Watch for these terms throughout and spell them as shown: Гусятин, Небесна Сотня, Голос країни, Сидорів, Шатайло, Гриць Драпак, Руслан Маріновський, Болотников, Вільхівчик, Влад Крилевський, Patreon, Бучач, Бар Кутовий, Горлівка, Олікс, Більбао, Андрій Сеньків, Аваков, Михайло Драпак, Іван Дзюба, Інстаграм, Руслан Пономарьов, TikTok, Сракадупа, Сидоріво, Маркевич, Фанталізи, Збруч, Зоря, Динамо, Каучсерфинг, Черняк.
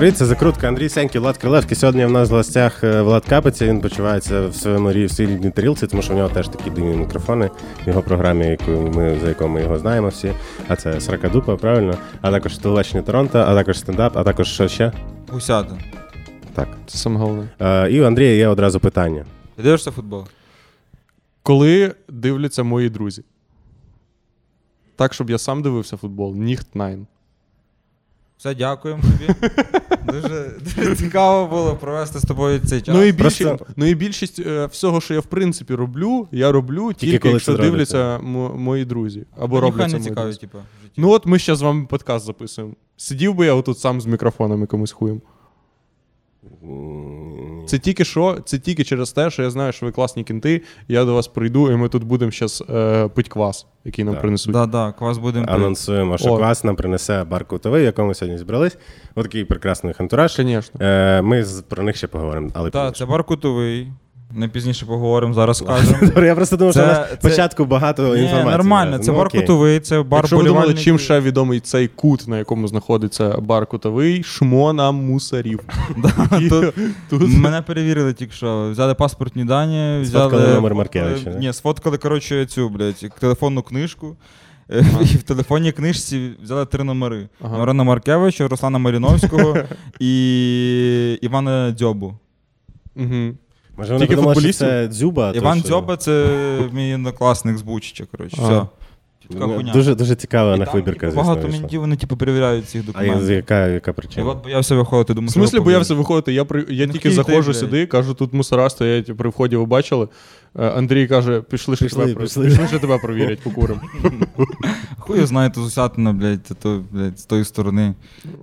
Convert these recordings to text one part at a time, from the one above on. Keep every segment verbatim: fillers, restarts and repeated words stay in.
Привіт, це «Закрутка». Андрій Сеньків, Влад Крилевський. Сьогодні в нас в гостях Влад Капиця. Він почувається в своєму рівні тарілці, тому що в нього теж такі дивні мікрофони в його програмі, яку ми, за якою ми його знаємо всі. А це «Сракадупа», правильно? А також «Телебачення Торонто», а також стендап, а також що ще? Гусятин. Так. Це саме головне. А, і у Андрія є одразу питання. Ти дивишся футбол? Коли дивляться мої друзі? Так, щоб я сам дивився футбол? Ніхтнайн. Все, дякуємо тобі. Дуже, дуже цікаво було провести з тобою цей час. Ну і, більшість, Просто... ну і більшість всього, що я в принципі роблю, я роблю тільки, тільки якщо дивляться м- мої друзі. Або ну, робляться мої цікаві, друзі. Типу, ну от ми ще з вами подкаст записуємо. Сидів би я отут сам з мікрофонами комусь хуєм. Це тільки що, це тільки через те, що я знаю, що ви класні кінти, я до вас прийду, і ми тут будемо зараз е, пить квас, який нам так. принесуть. Так, да, да, квас будемо пити. Анонсуємо, що О. квас нам принесе Бар Кутовий, в якому сьогодні збрались. Ось такий прекрасний антураж. Конечно. Е, ми про них ще поговоримо. Так, да, це Бар Кутовий. Не пізніше поговоримо, зараз скажемо. Я просто думав, що у нас спочатку багато інформації. Ні, нормально, це Бар Кутовий, це бар Якщо ви думали, чим ще відомий цей кут, на якому знаходиться Бар Кутовий, шмо нам мусарів. Мене перевірили тільки що. Взяли паспортні дані, взяли... Сфоткали номер Маркевича. Ні, сфоткали, коротше, цю, блядь, телефонну книжку. І в телефонній книжці взяли три номери. Номера на Маркевича, Руслана Маріновського і Івана Дзюбу. Угу. Може, вони подумали, що це Дзюба. Іван Дзюба — це мій однокласник з Бучача, коротше, все. Дуже, дуже цікава на вибірка, звісно. Багато ментів, вони, типу, перевіряють цих документів. А з яка, яка причина? От боявся виходити, думаю, що... В смислі боявся виходити? Я, при... я ну, тільки заходжу сюди, кажу, тут мусора стоять, при вході ви бачили. Андрій каже, пішли, що тебе, пішли, тебе провірять, покуримо. Хуй знає, то з Гусятина, блядь, то, блядь, з тої сторони.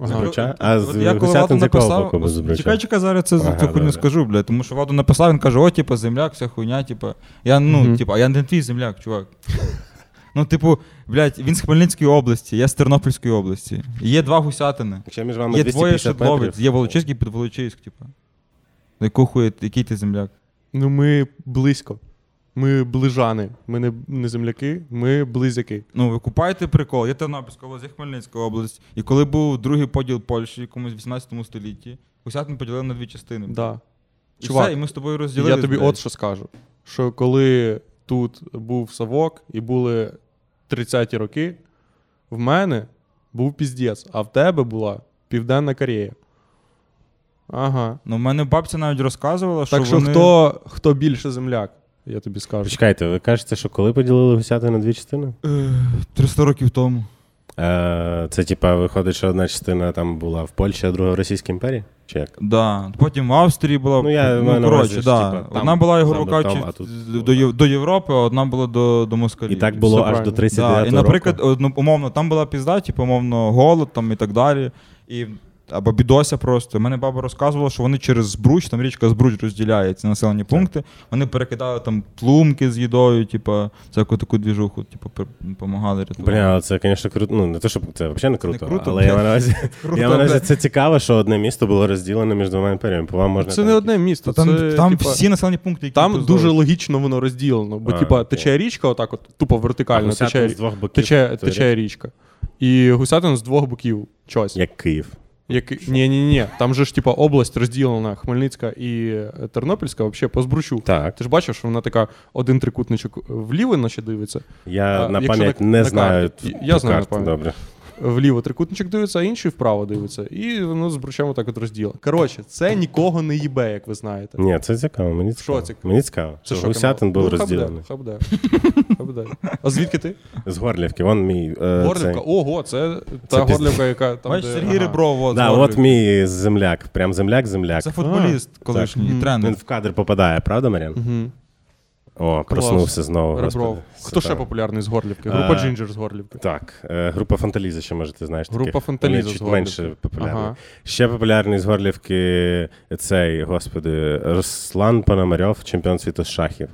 Збруча? А з Гусятин з якого боку без Збруча? Чекай, чекай, зараз це ага, цю хуйню скажу, блядь, тому що Владу написав, він каже, о, типу, земляк, вся хуйня, типу. Я, ну, mm-hmm. типу, а я не твій земляк, чувак. Ну, типу, блядь, він з Хмельницької області, я з Тернопільської області. Є два Гусятини. Якщо між вами є двоє Шедловець, є Волочиський під Волочиськ, типу. Яку хуй, який ти земляк? Ну, ми близько. Ми ближани. Ми не, не земляки, ми близяки. Ну, ви купаєте прикол. Я Тернопільська область, я Хмельницька область. І коли був другий поділ Польщі, якомусь в вісімнадцятому столітті, Гусятин поділили на дві частини. Да. І чувак, все, і ми з тобою розділили. Я тобі от що скажу. Що коли тут був Савок і були тридцяті роки, в мене був піздець, а в тебе була Південна Корея. Ага. Ну, в мене бабця навіть розказувала, що вони... Так що вони... хто, хто більше земляк, я тобі скажу. Почекайте, ви кажете, що коли поділили Гусятин на дві частини? триста років тому. Е, це, типа, виходить, що одна частина там була в Польщі, а друга в Російській імперії? Чи як? Да. Потім в Австрії була... Ну, я, ну, коротше, да. Типа, одна була його рука тут... до, до Європи, а одна була до, до Москалі. І так було все аж правильно. До тридцять дев'ятого да. І, наприклад, року. Умовно, там була пізда, типу, умовно, голод там і так далі. І... Або бідося просто. Мене баба розказувала, що вони через Збруч, там річка Збруч розділяє ці населені пункти, вони перекидали там плумки з їдою, типу, всяку таку двіжуху, типу, допомагали рятувати. Бля, це, звісно, круто. Ну, не те, щоб це взагалі не круто, не круто, але бля. я наразі, я наразі це цікаво, що одне місто було розділене між двома імперіями. По вам можна це не такі. Одне місто, це, там, там типу, всі населені пункти, які там дуже логічно воно розділено, бо а, типу, тече річка отак от, тупо вертикально, тече, тече, тече річка. І Гусятин з двох боків чогось. Як Київ. Як... Ні-ні-ні, там же ж типа область розділена Хмельницька і Тернопільська взагалі по Збручу. Так. Ти ж бачив, що вона така один трикутничок вліво наче дивиться. Я а, на пам'ять не така, знаю. Я знаю карту, на пам'ять. Добре. Вліво трикутничок дивиться, а інший вправо дивиться. І воно ну, з Збручем отак от розділено. Коротше, це нікого не їбе, як ви знаєте. Ні, це цікаво, мені цікаво. Що цікаво? Мені цікаво, це що Гусятин був ну, розділений. Хабде, хабде. А звідки ти? З Горлівки, вон мій... Е, Горлівка, цей... ого, це, це та пізд... Горлівка, яка там... Бачиш, де... Сергій Ребров, ага. от да, от мій земляк, прям земляк-земляк. Це футболіст а, колишній, і тренер. Він в кадр попадає, правда, Мар'ян? Угу. О, проснувся знову, господи. Хто ще популярний з Горлівки? Група а, Джинджер з Горлівки. Так, група Фанталізи ще, може, ти знаєш. Група Фанталізи з Горлівки. Менше популярний. Ага. Ще популярний з Горлівки цей, господи, Руслан Пономарьов, чемпіон світу з шахів.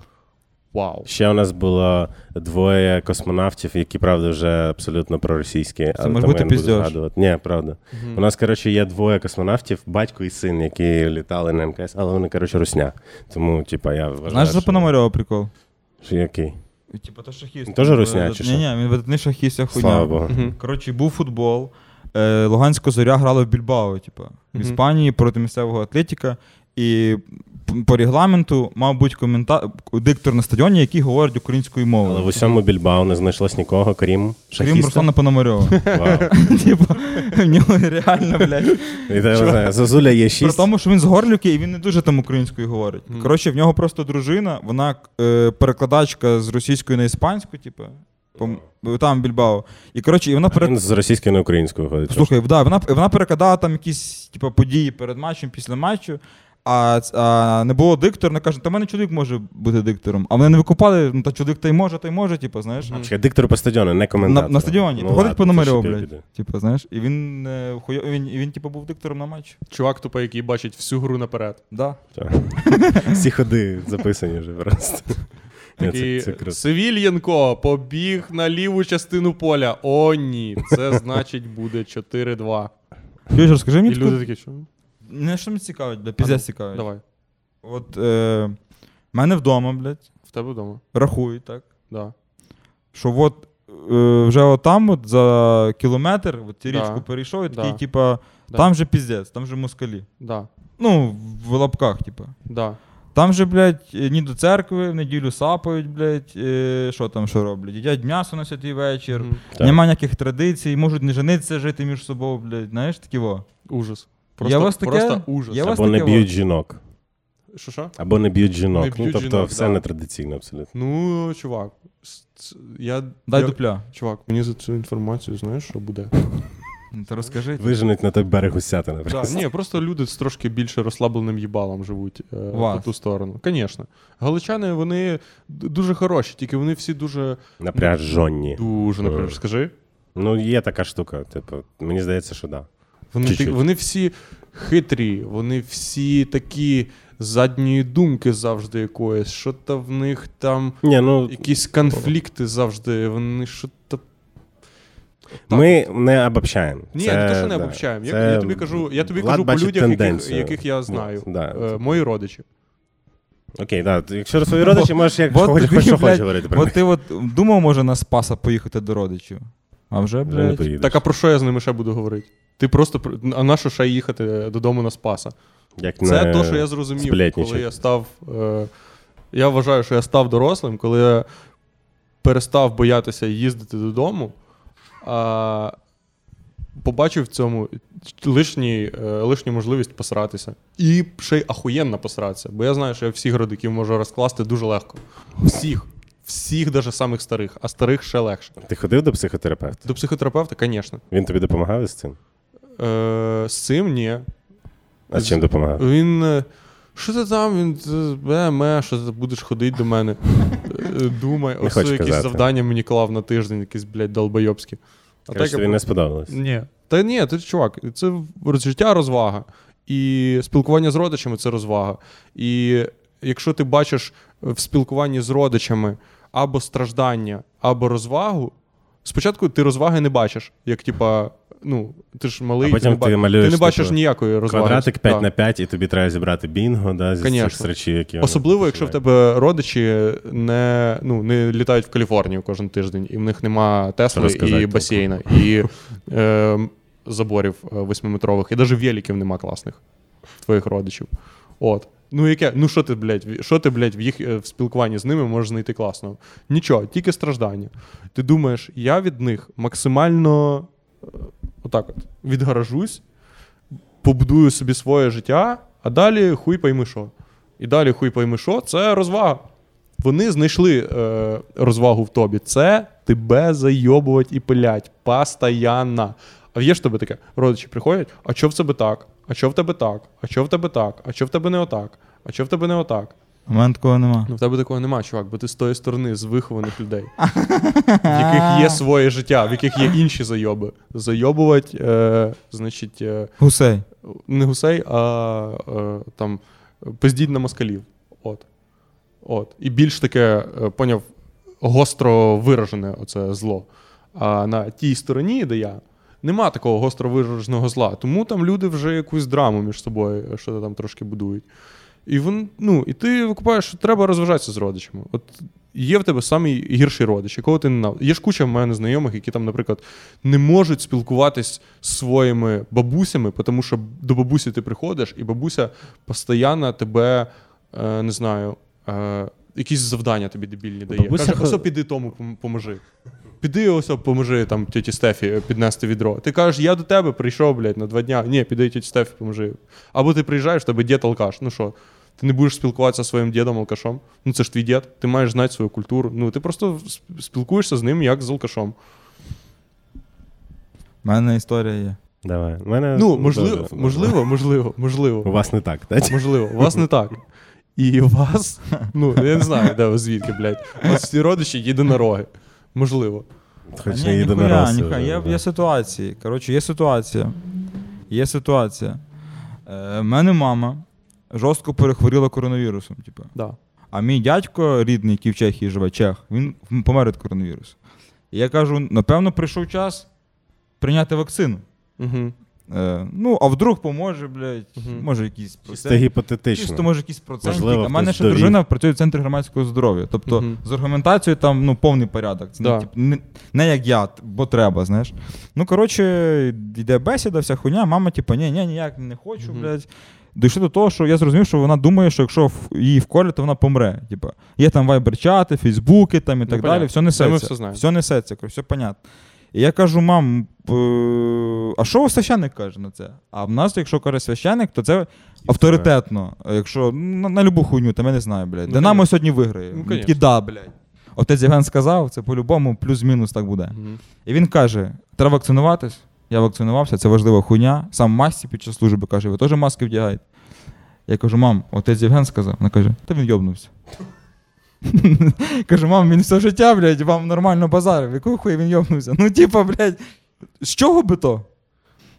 Вау. Ще у нас було двоє космонавтів, які, правда, вже абсолютно проросійські. Це, але може бути, піздєш. Ні, правда. Угу. У нас, коротше, є двоє космонавтів, батько і син, які літали на ем ка ес, але вони, коротше, русня. Тому, типа, я вважаю, знаєш, що... за Пономарьова прикол? Що який? Типа, то шахіст. Він теж русня, чи що? Ні-ні, він не шахіст, а хуйня. Слава Богу. Угу. Коротше, був футбол. е, Луганська Зоря грала в Більбао, типу, в Іспанії проти місцевого Атлетіка. І по регламенту мав бути коментар... диктор на стадіоні, який говорить українською мовою. Але в усьому Більбао не знайшлось нікого, крім шахіста? Крім Руслана Пономарьова. Вау. Типа, в нього реально, блядь. Зазуля є шість. При тому, що він з Горлівки, і він не дуже там українською говорить. Коротше, в нього просто дружина, вона перекладачка з російської на іспанську, типу. Там Більбао. І, коротше, і вона перед... Він з російської на українську виходить. Слухай, да, вона, вона перекладала там якісь типу, події перед матчем, після матчу. А, а не було диктора, не каже, та в мене чоловік може бути диктором. А вони не викупали, ну та чоловік та й може, та й може, типу, знаєш. А, чекай, диктор по стадіону, не коментатор. На, на стадіоні. Виходить ну, по номеру, блядь. Типу, знаєш, і він, хуй... він, він, він типу, був диктором на матчі. Чувак, тупо, який бачить всю гру наперед. Да. Всі ходи записані вже просто. Такий Севільєнко побіг на ліву частину поля. О, ні, це значить буде чотири-два. Юж, розкажи мені. І люди такі, що? Не, що мені цікавить, бля, піздець цікавить. Давай. От, е, мене вдома, блядь. В тебе вдома. Рахують, так? Да. Що от, е, вже от там, от, за кілометр, от ті річку да. перейшов, і такий, да. типа, там да. же піздець, там же москалі. Да. Ну, в лапках, типа. Да. Там же, блядь, ні до церкви, в неділю сапають, блядь, е, що там, що роблять. Їдять м'ясо на святий вечір, mm. нема ніяких традицій, можуть не женитися, жити між собою, блядь, знаєш, такі во. Ужас. Просто, я вас таке... просто ужас. Я Або не б'ють жінок. Що-що? Або не б'ють жінок. Не б'ють ну, тобто, жінок, все да. нетрадиційно абсолютно. Ну, чувак, я... Дай я... дупля. Чувак, мені за цю інформацію, знаєш, що буде? Та розкажи. Виженуть на той берег Гусятина. Так, ні, просто люди з трошки більше розслабленим їбалом живуть е, по ту сторону. Звісно. Галичани, вони дуже хороші, тільки вони всі дуже... Напряжені. Дуже напряжені. Скажи. Ну, є така штука. Типу, мені здається, що да. Вони, вони всі хитрі, вони всі такі задньої думки завжди якоїсь, що-то в них там, Ні, ну, якісь конфлікти завжди, вони що-то... Так. Ми не обобщаємо. Ні, це, не те, що не да, обобщаємо. Я, я тобі кажу, я тобі кажу по людях, яких, яких я знаю. Да, е, мої родичі. Окей, так. Да. Якщо свої родичі, можеш як хочеш, що хочеш говорити. Бо ти от думав, може, на Спаса поїхати до родичів? А вже, блядь. Так, а про що я з ними ще буду говорити? Ти просто, а на що ще їхати додому на Спаса? Як це на... те, що я зрозумів, Сплетничок. коли я став, е... я вважаю, що я став дорослим, коли я перестав боятися їздити додому, а... побачив в цьому лишні, е... лишню можливість посратися. І ще й ахуєнно посратися, бо я знаю, що я всіх родиків можу розкласти дуже легко. Всіх. Всіх, даже самих старих, а старих ще легше. Ти ходив до психотерапевта? До психотерапевта, звісно. Він тобі допомагав із цим? Е, з цим ні. А з чим допомагав? Він, що ти там, він, бе, ме, що ти будеш ходити до мене, думай, ось якісь казати. Завдання мені клав на тиждень, якісь, блядь, долбойобські. А так тобі не сподобалось? Ні. Та ні, ти чувак, це життя розвага. І спілкування з родичами – це розвага. І якщо ти бачиш в спілкуванні з родичами або страждання, або розвагу, спочатку ти розваги не бачиш, як типа, ну, ти ж малий, ти не, ти, малюєш, ти не бачиш типу, ніякої розваги. Квадратик п'ять на п'ять і тобі треба зібрати бінго, да, зі цих срачів, які особливо, вони, якщо в тебе родичі не, ну, не літають в Каліфорнію кожен тиждень, і в них нема Тесли і басейна, і е, заборів восьмиметрових, і навіть великів нема класних твоїх родичів. От. Ну яке, ну що ти, блядь, що ти, блядь, в їх в спілкуванні з ними можеш знайти класного? Нічого, тільки страждання. Ти думаєш, я від них максимально отак от відгаражусь, побудую собі своє життя, а далі хуй пойми що. І далі хуй пойми що, це розвага. Вони знайшли е, розвагу в тобі. Це тебе зайобувать і пилять постоянно. А є ж тобі таке, родичі приходять, а чо в тебе так? А чо в тебе так? А чо в тебе так? А чо в тебе не отак? А чо в тебе не отак? У мене такого нема. Ну, в тебе такого нема, чувак, бо ти з тої сторони, з вихованих людей, в яких є своє життя, в яких є інші зайоби. Зайобувати, е, значить... Е, гусей. Не гусей, а е, там пиздіть на москалів. От. От. І більш таке, е, поняв, гостро виражене оце зло. А на тій стороні, де я, нема такого гостро вираженого зла, тому там люди вже якусь драму між собою, що там трошки будують. І він, ну, і ти викупаєш, що треба розважатися з родичами. От є в тебе самий гірший родич, якого ти не нав... Є ж куча в мене знайомих, які там, наприклад, не можуть спілкуватись з своїми бабусями, тому що до бабусі ти приходиш, і бабуся постійно тебе, не знаю, якісь завдання тобі дебільні дає. Бабуся... Каже, ось піди тому поможи. Піди ось поможи там тіті Стефі піднести відро. Ти кажеш, я до тебе прийшов, блядь, на два дня. Ні, піди тіті Стефі поможи. Або ти приїжджаєш, тебе дід алкаш. Ну що? Ти не будеш спілкуватися зі своїм дідом алкашом. Ну це ж твій дід, ти маєш знати свою культуру. Ну ти просто спілкуєшся з ним як з алкашом. У мене історія є. Давай. Мене... Ну, можливо, Добре. можливо, можливо, можливо. У вас не так, так? Можливо, у вас не так. І у вас, ну, я не знаю, де, звідки, блядь. У вас всі родичі єдинороги. Можливо. Хоч не єдинороги. Ніхуя, ніхуя. Є ситуації. Коротше, є ситуація. Є ситуація. У мене мама жорстко перехворіла коронавірусом. Типу. Да. А мій дядько рідний, який в Чехії живе, чех, він помер від коронавірусу. І я кажу, напевно, прийшов час прийняти вакцину. Угу. Е, ну, а вдруг поможе, блядь, угу. може якийсь процент. Це гіпотетично. Чисто, може, якийсь процент. Можливо, а в мене ще дружина працює в Центрі громадського здоров'я. Тобто, угу. з аргументацією там, ну, повний порядок. Це да. не, тип, не, не як я, бо треба, знаєш. Ну, коротше, йде бесіда, вся хуйня, мама, типу, ні, ні, ніяк не хочу, угу. блядь. Дійшли до того, що я зрозумів, що вона думає, що якщо її вколять, то вона помре. Типа, є там вайбер-чати, фейсбуки там, і так ну, далі, все несеться. Все, все несеться, все понятно. І я кажу, мам, а що священник каже на це? А в нас, якщо каже священник, то це авторитетно. Якщо на, на любу хуйню, там я не знаю, блядь. Ну, Динамо сьогодні виграє. Ну, і да, блядь. Отець Євген сказав, це по-любому плюс-мінус так буде. Угу. І він каже, треба вакцинуватись. Я вакцинувався, це важлива хуйня. Сам масці під час служби каже, ви теж маски вдягаєте? Я кажу, мам, отець Євген сказав. Вона каже, та він йобнувся. Кажу, мам, він все життя, блядь, вам нормально базарив. Яку хуй він йобнувся? Ну, типа, блядь, з чого би то?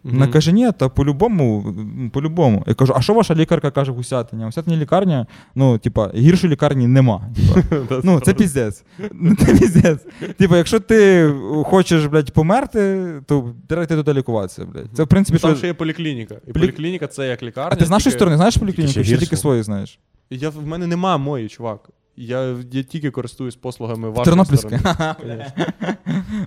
Вона каже, ні, та по-любому, по-любому. Я кажу, а що ваша лікарка каже в Гусятині? А в Гусятині лікарня, ну, типа, гіршої лікарні нема. Ну, це піздець. Це піздець. Типа, якщо ти хочеш, блядь, померти, то треба йти туди лікуватися, блядь. Це, в принципі, там ще є поліклініка. І поліклініка це як лікарня. А ти з нашої сторони знаєш поліклініку? Чи тільки свої знаєш? Я, в мене нема моєї, чувак. Я, я тільки користуюсь послугами вашої Тернопільської.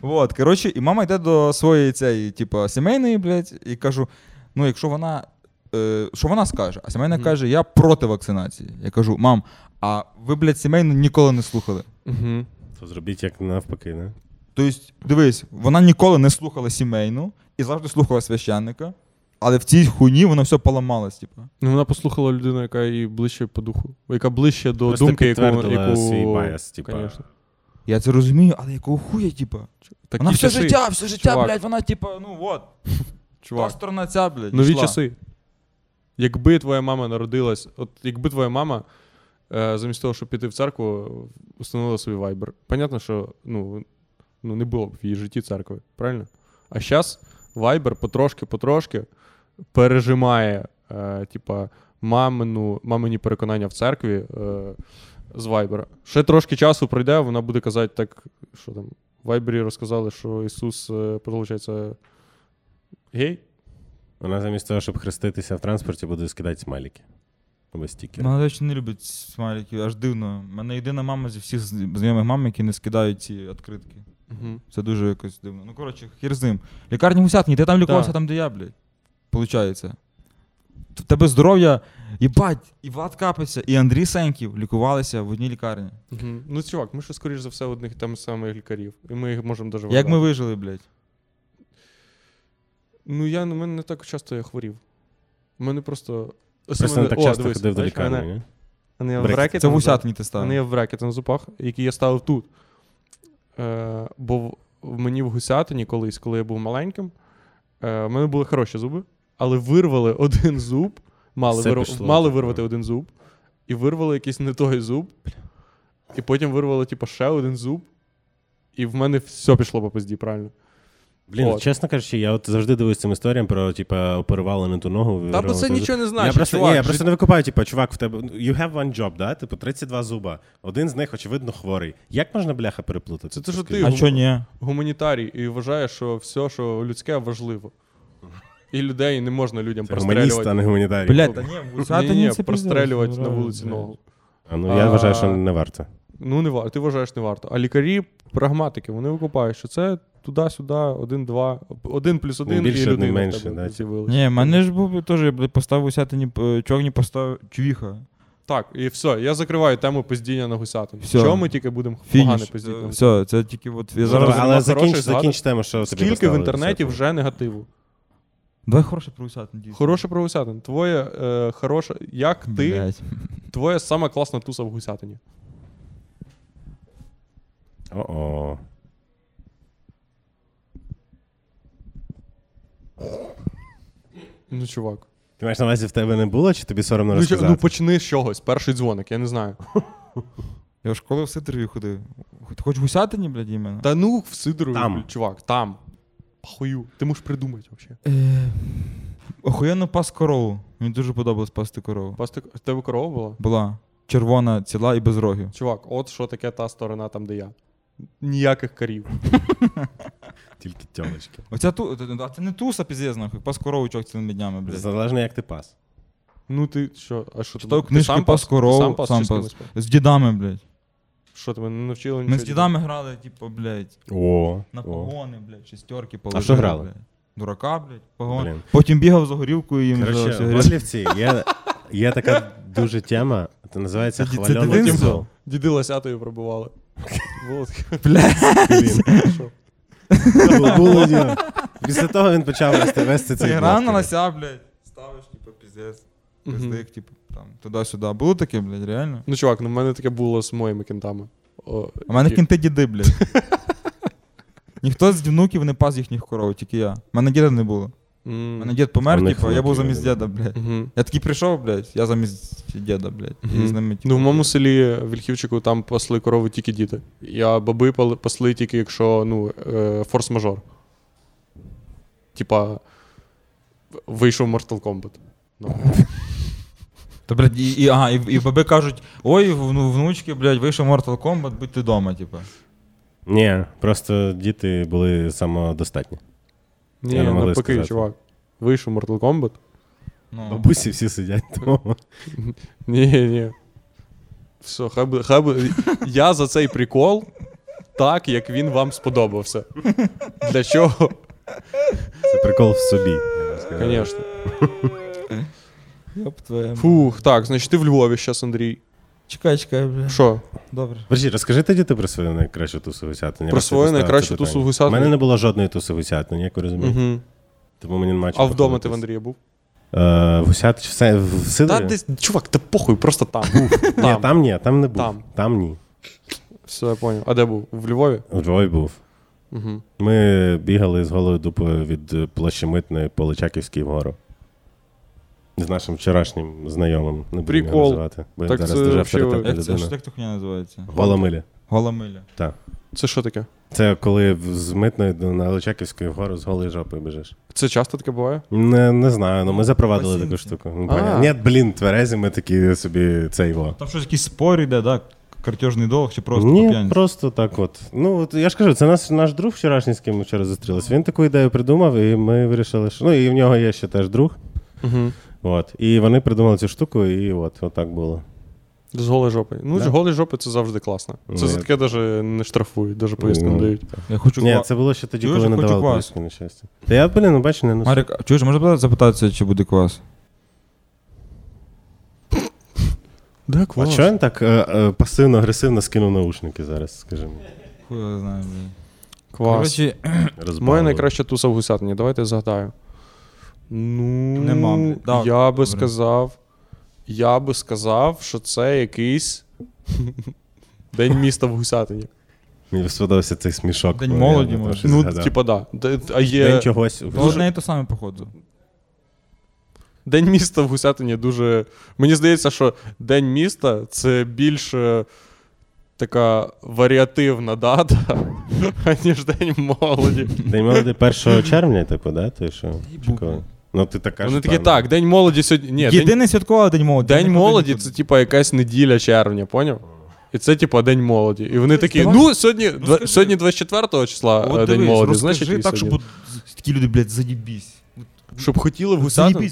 Вот, коротше, і мама йде до своєї цієї, типу, сімейної, блядь, і кажу, ну, якщо вона, е, що вона скаже? А сімейна mm-hmm. каже, я проти вакцинації. Я кажу, мам, а ви, блядь, сімейну ніколи не слухали. Mm-hmm. То зробіть як навпаки, не? Тобто, дивись, вона ніколи не слухала сімейну і завжди слухала священника, але в цій хуйні воно все поламалось, типу. Ну, вона послухала людину, яка їй ближче по духу, яка ближче до просто думки, яку яку свій байс, типу. Я це розумію, але якого хуя, типу? Вона все часи. життя, все життя, Чувак. блядь, вона типу, ну, от. Чувак. Та сторона ця, блядь, нові йшла. Часи. Якби твоя мама народилась, от якби твоя мама е, замість того, щоб піти в церкву, установила собі вайбер. Понятно, що, ну, ну, не було б в її житті церкви, правильно? А зараз вайбер потрошки-потрошки пережимає, е, типа, мамину, мамині переконання в церкві е, з Вайбера. Ще трошки часу пройде, вона буде казати так, що там, в Вайбері розказали, що Ісус, е, виходить, гей? Вона замість того, щоб хреститися в транспорті, буде скидати смайлики. Або стікери. Вона, навіть, не любить смайлики, аж дивно. У мене єдина мама зі всіх знайомих мам, які не скидають ці відкритки. Угу. Це дуже якось дивно. Ну, коротше, хір з ним. Лікарні Гусятині, ти там лікувався, там де я, блядь. Получається. В тебе здоров'я, їбать, і Влад Капиця, і Андрій Сеньків лікувалися в одній лікарні. Угу. Ну, чувак, ми ще, скоріш за все, одних там самих лікарів. І ми їх можемо доживати. Як ми вижили, блядь? Ну, я, ну, мене не так часто я хворів. У мене просто... Просто мене... не так часто О, ходив до лікарні, ні? Мене... Брекет. Це в Гусятині ти ставив. Мене є в брекет на зубах, який я ставив тут. Е, бо в мені в Гусятині колись, коли я був маленьким, е, в мене були хороші зуби. Але вирвали один зуб, мали, вир... пішло, мали вирвати один зуб, і вирвали якийсь не той зуб, і потім вирвали, типу, ще один зуб, і в мене все пішло по пизді, правильно? Блін, от. Чесно кажучи, я от завжди дивлюсь цим історіям про, типа, оперували не ту ногу. Та бо це нічого не значить, я просто, чувак. Ні, я жит... просто не викупаю, типа, чувак, в тебе, you have one job, да? Типу, тридцять два зуба, один з них, очевидно, хворий. Як можна, бляха, переплутати? Це те, що ти гум... гуманітарій, і вважаєш, що все, що людське, важливо. і людей, не можна людям це прострелювати. Гуманіст, а не гуманітарій. Блядь, та ні, ні, ні, ні прострелювати на вулиці ногу. А, ну, я а, вважаю, що не варто. Ну, не варто. Ти вважаєш, не варто. А лікарі, прагматики, вони викупають, що це туди-сюди, один-два, один плюс один, і людина менше, да, з'явилася. Ні, в мене ж був теж поставив Гусятині, чорні поставив Чвіха. Так, і все, я закриваю тему пиздіння на Гусятині. Чого ми тільки будемо погано пиздіти? Все, це тільки от... Я зараз але закінч, закінч тему, що скільки тобі скільки в інтернеті вже негативу? Давай хороше про Гусятин, дійсно. Хороше про Гусятин. Твоє е, хороше... Як ти? Блять. Твоя сама класна туса в Гусятині. О-о. Ну, чувак. Ти маєш на увазі, в тебе не було, чи тобі соромно ну, розказати? Ну, почни з чогось. Перший дзвоник, я не знаю. Я в школу в Сидорові ходив. Хоч в Гусятині, блядь, іменно? Та ну, в Сидорові, там. Чувак, там. Пахую. Ти можеш придумати, взагалі. Охуєнно пас корову. Мені дуже подобалось пасти корову. Пасти... В тебе корова була? Була. Червона, ціла і без рогів. Чувак, от що таке та сторона там, де я. Ніяких корів. Тільки тьомочки. Оця ту... А це не туса піздєзна, пас корову чок цілими днями, блядь. Залежно, як ти пас. Ну ти що? А що ти? Книжки сам пас корову, сам пас, сам пас. З дідами, блядь. Що ти мене не навчили нічого? Ми з дідами грали, типу, блядь. О, на погони, блядь, шестерки положили. А що грали? Блядь. Дурака, блядь, погони. Блін. Потім бігав за горілкою і їм взяли. Короче, в Горлівці є, є така дуже тема, це називається хвалений футбол. Діди лосятою пробували. Блядь. Після того він почав вести цей гра. Гра на лося, блядь. Ставиш, типу, піздець. Піздик, типу, там, туди-сюди. Було таке, блядь, реально? Ну, чувак, ну в мене таке було з моїми кінтами. А в мене кінти діди, блядь. Ніхто з внуків не пас їхніх коров, тільки я. В мене діда не було. У мене дід помер, типу, я був замість діда, блядь. Я такий прийшов, блядь, я замість діда, блядь. Ну, в моєму селі, в Вільхівчику, там пасли корови тільки діти. Я баби пасли тільки, якщо, ну, форс-мажор. Типа, вийшов Mortal Kombat. Та, блядь, і, ага, і баби кажуть, ой, внучки, блядь, вийшов Mortal Kombat, будьте вдома, типа. Ні, просто діти були самодостатні. Ні, навпаки, чувак. Вийшов Mortal Kombat. No. Бабусі всі сидять дома. Ні, ні. Все, хай буде, хай буде. Я за цей прикол так, як він вам сподобався. Для чого? Це прикол в собі. Звісно. Фух, так, значить ти в Львові зараз, Андрій. Чекай, чекай, бля. Що? Добре. Боржі, розкажи тоді ти про свою найкращу тусу Гусятині. Про свою найкращу тусу Гусятині? У мене не було жодної туси Гусятині, як ви розумієте. Угу. Тому мені нема чого. А вдома ти в Андрія був? Е, Гусят, все, в Сидорі? Та десь, чувак, та похуй, просто там. Ні, там ні, там не був. Там. Там ні. Все, я поняв. А де був? В Львові? В Львові був. Угу. Ми бігали з голою дупою від площі Митної по Личаківській вгору. З нашим вчорашнім знайомим, не будемо його називати. Бо так зараз це дуже авторитетна людина. Що так то хуйня називається? Голомиля. Голомиля. Так. Це що таке? Це коли з Митної на Личаківської вгору з голої жопою біжиш. Це часто таке буває? Не, не знаю, але ми запровадили Лосінці. Таку штуку. Ні, блін, тверезі ми такі собі це його. Там щось якийсь спор йде, так? Картежний долг чи просто по п'янці? Ні, просто так от. Ну, я ж кажу, це наш, наш друг вчорашній, з ким ми вчора зустрілися. Він таку ідею придумав, і ми вирішили, що... Ну, і в нього є ще теж друг. Угу. От. І вони придумали цю штуку, і от, от так було. З голої жопи. Ну, да? З голої жопи це завжди класно. Це за таке навіть не штрафують, навіть пояснення не дають. Я хочу... Ні, це було ще тоді, чуєш, коли не давали пояснення, на щастя. Та я, блін, ну бачу, не носу. Марік, чуєш, можна запитатися, чи буде квас? Да, квас. А чого він так е, е, пасивно-агресивно скинув наушники зараз, скажімо? Хуй я знаю, блін. Квас. Моя найкраща туса в Гусятині, давайте згадаю. Ну, нема, да, я би сказав, я би сказав, що це якийсь день міста в Гусятині. Мені сподобався цей смішок. День молоді, може. Ну, типа, да. А є... День чогось. Одне і те саме, походу. День міста в Гусятині дуже... Мені здається, що День міста – це більш така варіативна дата, аніж День молоді. День молоді першого червня, типу, да? Ти що? Чекав. Ну, ти така ж. Вони такі, так, День молоді сьогодні... Ні, єдине день... святкували День молоді. День молоді – це, типа, якась неділя червня, поняв? І це, типа, День молоді. І вони такі, ну, сьогодні, ну, скажи, сьогодні двадцять четвертого числа от День дивись, молоді. Розкажи значить, так, щоб такі люди, блядь, заєбісь. Щоб хотіли в Гусятин?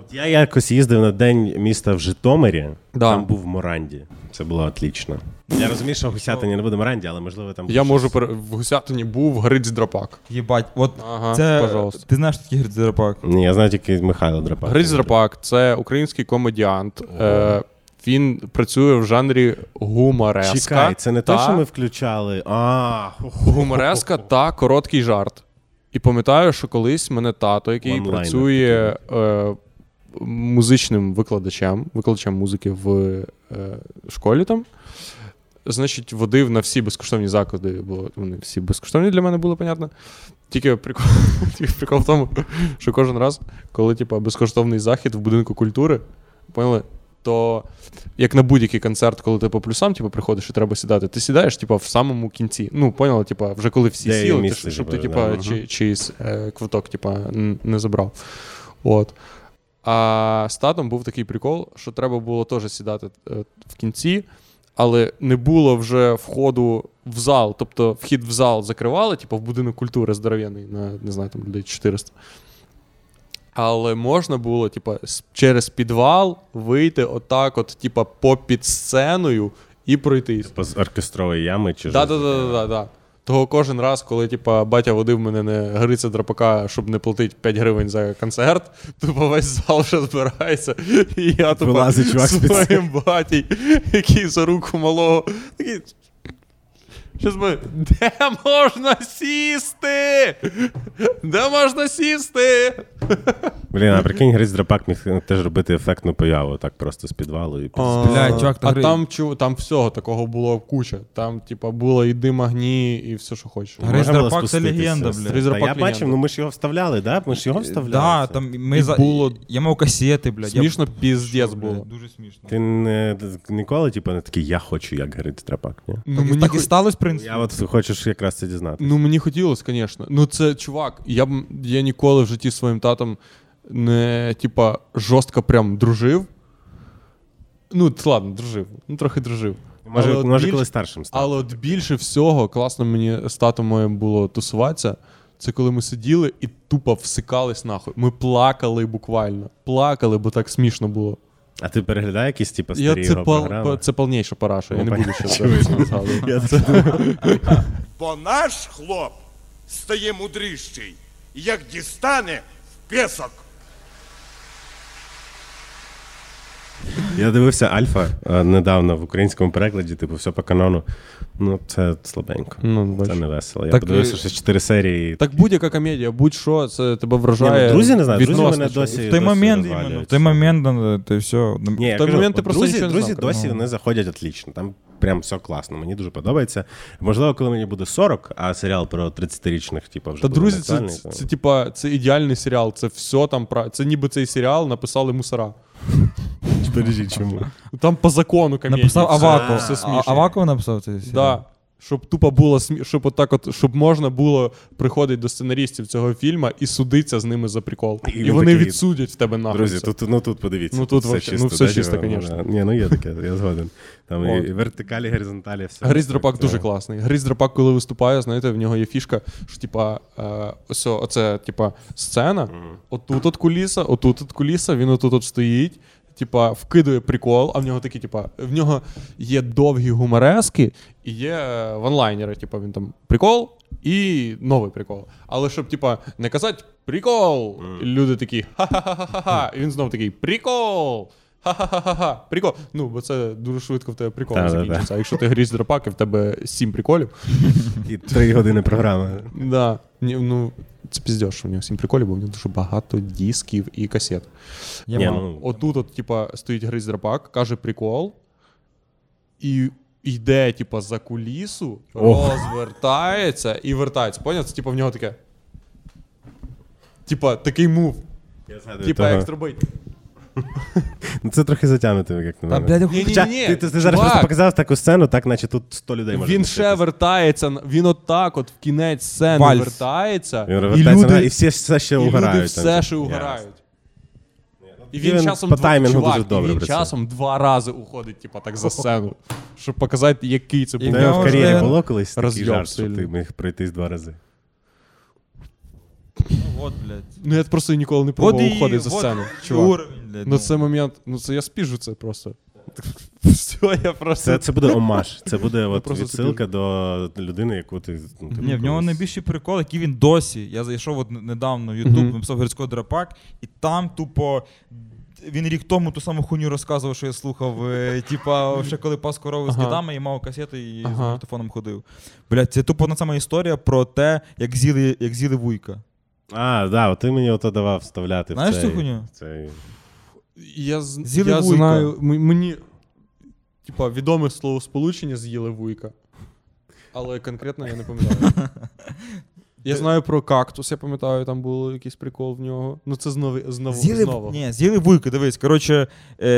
От я якось їздив на День міста в Житомирі, да. Там був в Моранді. Це було отлично. Я розумію, що в Гусятині не буде Моранді, але можливо там... Я можу... Пер... В Гусятині був Гриць Драпак. Єбать, от ага, це... Пожалуйста. Ти знаєш такий Гриць Драпак? Ні, я знаю тільки Михайло Драпак. Гриць Драпак – це український комедіант. Е, він працює в жанрі гумореска. Чекай, це не та... те, що ми включали? А, гумореска та короткий жарт. І пам'ятаю, що колись мене тато, який One-liner. працює е, музичним викладачем, викладачем музики в е, школі там, значить, водив на всі безкоштовні заклади, бо вони всі безкоштовні для мене були, понятно. Тільки прикол, тільки прикол в тому, що кожен раз, коли типу, безкоштовний захід в будинку культури, поняли? То як на будь-який концерт, коли ти по плюсам типу, приходиш і треба сідати, ти сідаєш типу, в самому кінці. Ну, поняла, типу, вже коли всі yeah, сіли, ти, щоб ти типу, yeah. чи, чийсь е, квиток типу, не забрав. От. А з татом був такий прикол, що треба було теж сідати е, в кінці, але не було вже входу в зал. Тобто вхід в зал закривали, типу, в будинок культури здоров'яний на, не знаю, там людей чотириста. Але можна було, типа, через підвал вийти отак от, типа, попід сценою і пройтись. Типа з оркестрової ями чи да, ж? Да, да, да, да. Того кожен раз, коли, типа, батя водив мене не Гриця Драпака, щоб не платити п'ять гривень за концерт, тупо весь зал вже збирається. І я, тупо, своїм баті, який за руку малого, такий... Щас ми... Де можна сісти? Де можна сісти? Блін, а прикинь, Гриць Драпак міг теж робити ефектну появу, так просто з підвалу. І... А, Блядь, чувак, а там, чу, там всього такого було куча. Там, типа, було і дим, огні, і все, що хочеш. Гриць Драпак — це легенда, блядь. Та я бачив, ну ми ж його вставляли, да? Ми ж його вставляли. Да, це. Там ми... За... Було... Я мав касети, блядь. Смішно я... піздець було. Блядь, дуже смішно. Ти не... ніколи, типа, не такий, я хочу, як Гриць Драпак, ні? Ну, так, так і сталося, в принципі. Я от хочеш якраз це дізнатися. Ну, мені хотілося, звісно. Ну, це, чувак, я б... я ніколи в житті своїм татом не, типа, жорстко прям дружив. Ну, ладно, дружив. Ну, трохи дружив. Може, але може більш... коли старшим став. Але от більше всього класно мені з татом моїм було тусуватися. Це коли ми сиділи і тупо всикались нахуй. Ми плакали буквально. Плакали, бо так смішно було. А ти переглядає якісь, типа, старі я, це його пол, програми? По, це повніша пара, що я не буду ще згадувати. Бо наш хлоп стає мудріший, як дістане в пісок. Я дивився «Альфа» недавно в українському перекладі, типу, все по канону. Ну, це слабенько, ну, це не весело. Я так, подивився, що чотири серії. Так будь-яка комедія, будь-що, це тебе вражає. Не, друзі не знають, друзі мене досі в той досі момент, іменно, в той момент ти все... Ні, в той момент ти просто нічого не знав. Друзі досі вони заходять отлично, там прям все класно, мені дуже подобається. Можливо, коли мені буде сорок, а серіал про тридцятирічних, типу, вже та буде друзі, це, це, це, типа, це ідеальний серіал, це все там, це ніби цей серіал написали мусора. Подожди, чому? Там по закону комедії. Написав Аваков. Все смішно. Аваков написав цей серіал? Да. Щоб тупо було, щоб отак от, щоб можна було приходити до сценаристів цього фільму і судитися з ними за прикол. І, і вони такі... відсудять в тебе нахуй. Друзі, тут, ну тут подивіться. Ну тут все вообще, чисто, ну, все да, чисто, звісно. Ні, ну є таке, я згоден. Там і, і вертикалі, і горизонталі, все. Гриць Драпак дуже класний. Гриць Драпак, коли виступає, знаєте, в нього є фішка, що типа, е, ось оце, типа, сцена, mm-hmm. отут от куліса, отут от куліса, він отут от стоїть. Типа, вкидує прикол, а в нього такі, типа, в нього є довгі гуморески і є ванлайнери. Типа, він там прикол і новий прикол. Але щоб, типа, не казати прикол, mm. люди такі ха-ха-ха-ха-ха, і він знов такий прикол, ха-ха-ха-ха-ха, прикол. Ну, бо це дуже швидко в тебе прикол закінчиться. А якщо ти Гриць Драпак, в тебе сім приколів. І три години програми. Да. Ну... Це піздєш, що в нього сім приколів, бо в нього дуже багато дисків і касет. Я Ні, ну... Отут от, типа, стоїть Гриць Драпак, каже прикол, і йде, типа, за кулісу, О. розвертається і вертається. Поняв? Це, типа, в нього таке... Типа, такий мув. Типа, екстробейт. Ну це трохи затягнути, як на мене. Та, блядь, хоча, ти, ти, ти зараз просто показав таку сцену, так, наче тут сто людей може. Він ще вертається, він отак от в кінець сцени Вальс. вертається. Він вертається, і, люди, і всі все ще угорають. І люди все ще угорають. І він, він часом, два, чувак, дуже добре, він часом два рази уходить, типа, так за сцену, щоб показати, який це був. І в нього в кар'єрі було колись такий жарт, що ти міг пройтись два рази. от, блядь. Ну я просто ніколи не пробував от уходити і, за сцену, от, чувак. Уровень, блядь. Ну це момент, ну це я спіжу це просто. Все, я просто... Це, це буде омаж, це буде от відсилка до людини, яку ти... Ну, ти Ні, в нього найбільший прикол, який він досі. Я зайшов от недавно в YouTube, написав Грицько Драпак, і там тупо... Він рік тому ту саму хуйню розказував, що я слухав, е, типа, ще коли пас корову ага. з китами і мав касети і ага. з магнітофоном ходив. Блядь, це тупо одна сама історія про те, як з'їли, як з'їли вуйка. А, да, от ти мені ото давав вставляти. Знаєш в цей... Знаєш цю хуйню? Цей... Я, з'їли я вуйка. Знаю, мені, типа, відоме словосполучення «з'їли вуйка», але конкретно я не пам'ятаю. Я знаю про кактус, я пам'ятаю, там був якийсь прикол в нього. Ну це знову, знову, з'їли, знову. Ні, з'їли вуйку, дивись, коротше,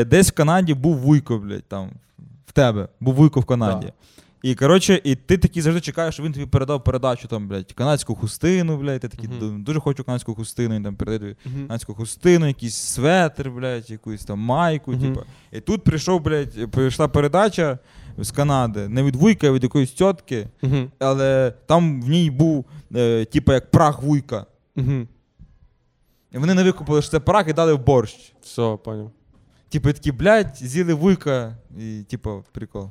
десь в Канаді був вуйко, блядь, там, в тебе, був вуйко в Канаді. Да. І, коротше, і ти такий завжди чекаєш, що він тобі передав передачу, там, блядь, канадську хустину, блядь, ти такий, uh-huh. дуже хочу канадську хустину, і там передає тобі uh-huh. канадську хустину, якийсь светр, блядь, якусь там майку, uh-huh. типу. І тут прийшов, блядь, прийшла передача з Канади, не від вуйка, а від якоїсь тьотки, uh-huh. але там в ній був, е, типу, як прах вуйка. Uh-huh. І вони не викупили, що це прах, і дали в борщ. Все, поняв. Типу, такі, блядь, з'їли вуйка, і, типу, прикол.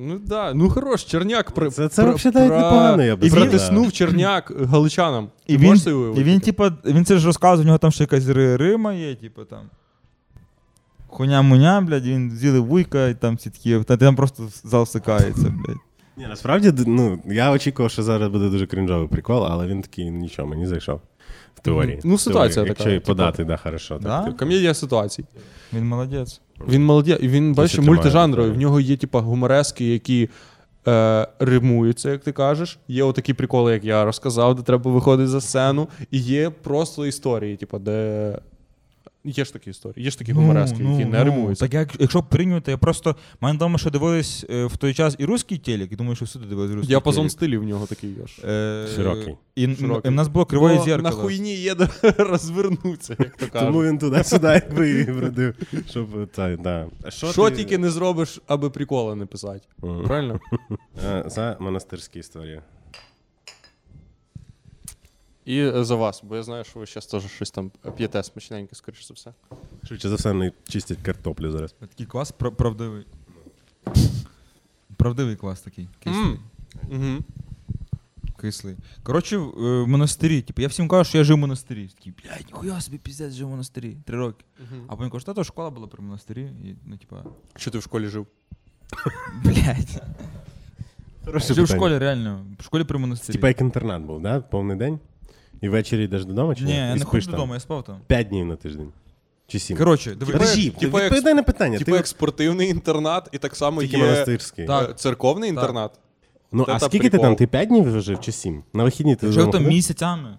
Ну да, ну хорош, Черняк про це, це про, про... непогано, я б протиснув Черняк галичанам. І він, і він, він типа, він це ж розказував, у нього там ще якась Рима є, типа там. Хуня-муня, блядь, він з'їли вуйка, і там всі такі, та там просто зал сикається, блядь. Ні, насправді, ну, я очікував, що зараз буде дуже крінжовий прикол, але він такий, нічого, мені зайшов. В теорії. Ну, ситуація теорії. Така. Якщо і подати, типу... да, хорошо. Да? Так, комедія ситуацій. Він молодець. Він молодець. Він, бачиш, мультижанровий. В нього є, типа, гуморески, які е, римуються, як ти кажеш. Є отакі приколи, як я розказав, де треба виходити за сцену. І є просто історії, типа, де... Є ж такі історії, є ж такі гуморески, ну, які ну, не римуються. Так як, якщо прийняти, я просто... Мене давно, що дивились в той час і русський телек, і думаю, що всюди дивились русський телек. Діапазон стилів в нього такий є ж. Е, Широкий. І, Широкий. І в нас було криве зеркало. На хуйні є до розвернутися, як то кажуть. Тому він туди-сюди вибродив, щоб... Та, да. Що, що ти... тільки не зробиш, аби приколи не писати. Mm. Правильно? За монастирські історії. І за вас, бо я знаю, що ви зараз теж щось там п'єте смачненьке, скоріше за все. Швидше за все, вони чистять картоплю зараз. Такий квас правдивий. Правдивий квас такий, кислий. Mm. Кислий. Коротше, в монастирі, типу, я всім кажу, що я жив в монастирі. Такий, блядь, ніхуя собі піздець жив в монастирі, три роки. Mm-hmm. А потім кажу, та то школа була при монастирі, і, ну, типу... Що ти в школі жив? Блядь. Хороше питання. Жив в школі, реально, в школі при монастирі. Типа як інтернат був, да? Повний день? І ввечері йдеш додому, чи ні? Ні, я не ходжу додому, я спав там. П'ять днів на тиждень. Чи сім. Коротше, дивись. Типа відповідай на питання. Типа як спортивний інтернат, і так само тільки є монастирський. Так. Церковний так. інтернат. Ну, це а скільки прикол. Ти там? Ти п'ять днів вже жив, чи сім? На вихідні ти жив там місяцями.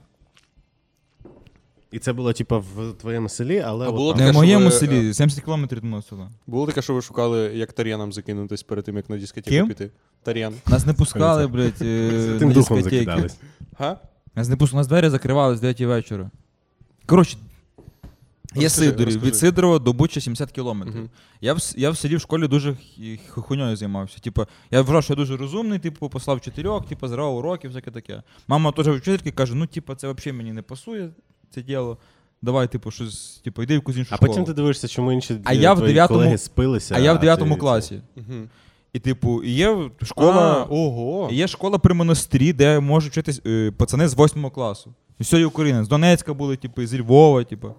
І це було, типа, в твоєму селі, але... А було таке, в моєму ви... селі, сімдесят кілометрів від мого села. Було таке, що ви шукали, як тар'яном закинутись перед тим, як на дискотеку піти? Тар'ян. Нас не пускали, блядь, на дискотеки. Нас не пустили, нас двері закривали з дев'ятої вечора. Коротше, я Сидорів. Від Сидорова до Буча сімдесят кілометрів. Угу. Я, в, я в селі в школі дуже хуйньою займався. Типу, я вважав, що я дуже розумний, типу, послав чотирьох, типу, зривав уроки, всяке таке. Мама теж вчительки каже, ну, типу, це взагалі мені не пасує, це діло. Давай, типу, щось, типу, йди в якусь іншу а школу. А потім ти дивишся, чому інші а твої дев'ятому, колеги спилися. А я в дев'ятому ти... класі. Угу. І, типу, є школа, а, ого. Є школа при монастирі, де можуть вчитись е, пацани з восьмого класу. І все, і України. З Донецька були, типу, зі Львова, типу.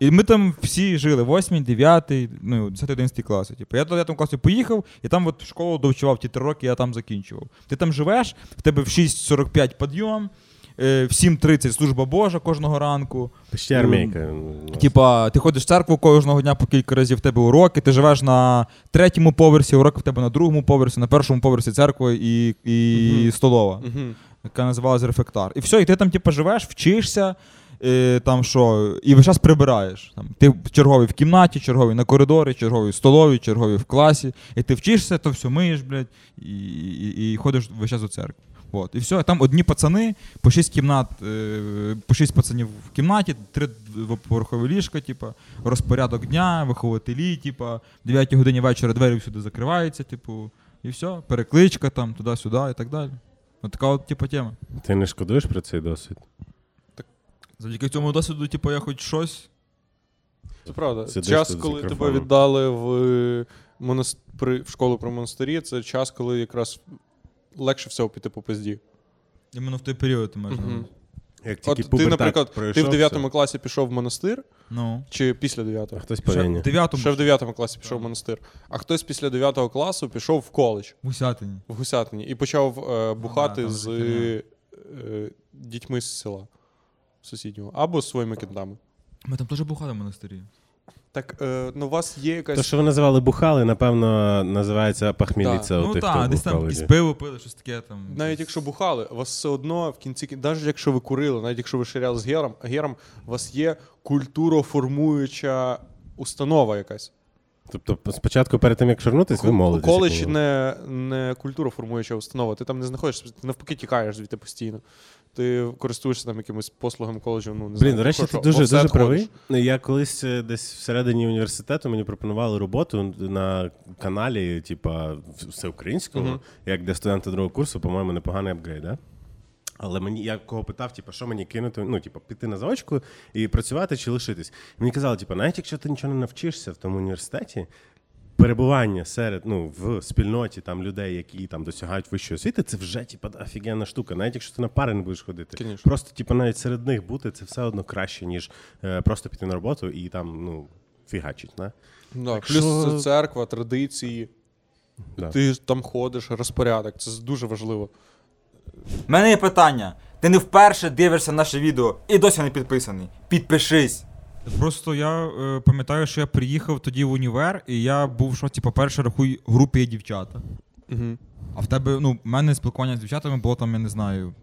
І ми там всі жили, восьмий, дев'ятий, ну, десятий, одинадцятий класи. Типу, я до дев'ятого класу поїхав, і там от в школу довчував ті три роки, я там закінчував. Ти там живеш, в тебе в шість сорок п'ять підйом, в сім тридцять служба Божа кожного ранку. Ти ще армійка. Типа, ти ходиш в церкву кожного дня по кілька разів, в тебе уроки, ти живеш на третьому поверсі, уроки в тебе на другому поверсі, на першому поверсі церква і, і угу. столова, угу. яка називалась рефектар. І все, і ти там типа живеш, вчишся, і, там що, і весь час прибираєш. Там, ти черговий в кімнаті, черговий на коридорі, черговий в столовій, черговий в класі, і ти вчишся, то все миєш, блядь, і, і, і ходиш весь час у церкву. От, і все, там одні пацани, по шість кімнат, по шість пацанів в кімнаті, три поверхові ліжка, типу, розпорядок дня, вихователі, типу, в дев'ятій годині вечора двері всюди закриваються, типу, і все, перекличка там, туди-сюди і так далі. От така от, типу, тема. Ти не шкодуєш про цей досвід? Так, Завдяки цьому досвіду, типу, я хоч щось. Це правда. Сидиш час, коли тебе віддали в, монаст... при... в школу при монастирі, це час, коли якраз легше всього піти по пизді. Іменно в той період ти маєш. Mm-hmm. Як тільки от ти, наприклад, прийшов, ти в дев'ятому класі пішов в монастир, no. чи після дев'ятого? Хтось повинен. Ще в дев'ятому класі пішов в монастир. А хтось після дев'ятого класу пішов в коледж. В Гусятині. В Гусятині. І почав е, бухати а, з е, е, дітьми з села сусіднього. Або з своїми кіндами. Ми там теж бухали в монастирі. Так, е, ну у вас є якась... Те, що ви називали бухали, напевно, називається пахміліця. Ну так, десь там якісь пиво пили, щось таке там. Навіть якщо бухали, у вас все одно в кінці, навіть якщо ви курили, навіть якщо ви ширяли з гером, гером, у вас є культуроформуюча установа якась. Тобто спочатку перед тим, як ширнутись, ви молитесь. Коледж не, не культуроформуюча установа, ти там не знаходишся, ти навпаки тікаєш звідти постійно. Ти користуєшся там якимось послугами коледжу. Ну, не Блін, знаю, до речі, ти дуже, дуже правий. Я колись десь всередині університету мені пропонували роботу на каналі, типа, всеукраїнського, uh-huh. як для студента другого курсу, по-моєму, непоганий апгрейд, да? Але мені, я кого питав, типа, що мені кинути, ну, типа, піти на заочку і працювати чи лишитись. Мені казали, типа, навіть якщо ти нічого не навчишся в тому університеті, перебування серед, ну, в спільноті там людей, які там досягають вищої освіти, це вже типа офігенна штука. Навіть якщо ти на пари не будеш ходити, конечно. Просто типа навіть серед них бути, це все одно краще, ніж е, просто піти на роботу і там, ну, фігачить, да? Да, так, плюс що... це церква, традиції. Да. Ти там ходиш, розпорядок, це дуже важливо. У мене є питання. Ти не вперше дивишся наше відео і досі не підписаний. Підпишись. Просто я е, пам'ятаю, що я приїхав тоді в універ, і я був, що, типу, перше, рахуй, в групі є дівчата. Угу. А в тебе, ну, в мене спілкування з дівчатами було там, я не знаю,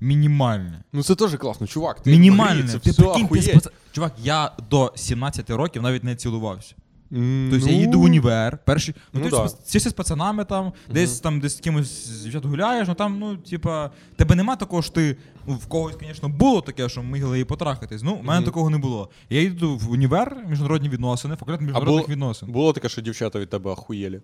мінімальне. Ну це теж класно, чувак. Ти мінімальне. Це ти, все прикинь, ти спо... Чувак, я до сімнадцяти років навіть не цілувався. Mm, тобто ну... я їду в універ, перші, ну, ну ти да. з, з пацанами там, uh-huh. десь там, десь з кимось з дівчат гуляєш, ну там, ну, типа, тебе нема такого, що ти, ну, в когось, звісно, було таке, що ми могли її потрахатись, ну, в мене uh-huh. такого не було. Я їду в універ, міжнародні відносини, факультет міжнародних а відносин. А було таке, що дівчата від тебе охуєлі?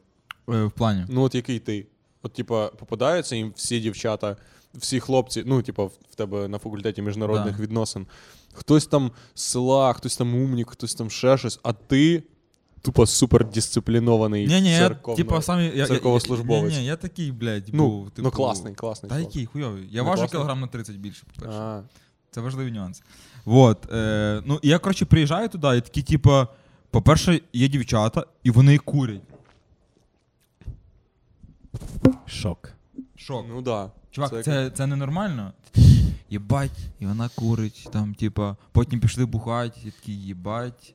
Е, в плані? Ну, от який ти? От, типа, попадаються їм всі дівчата, всі хлопці, ну, типа, в тебе на факультеті міжнародних да. відносин. Хтось там з села, хтось там умнік, хтось там ще щось, а ти... Тупо супердисциплінований церковнослужбовець. Ні, ні, я такий, блядь, ну, був. Типу, ну, класний, класний. Та який, хуйовий. Я ну, важу класний? Кілограм на тридцять більше, по-перше. А-а. Це важливий нюанс. Вот, е, ну, я, коротше, приїжджаю туди, і такі, типу, по-перше, є дівчата, і вони курять. Шок. Шок. Ну, да. Чувак, це, це, це ненормально? Єбать, і вона курить, там, типу, потім пішли бухати, і такі, єбать.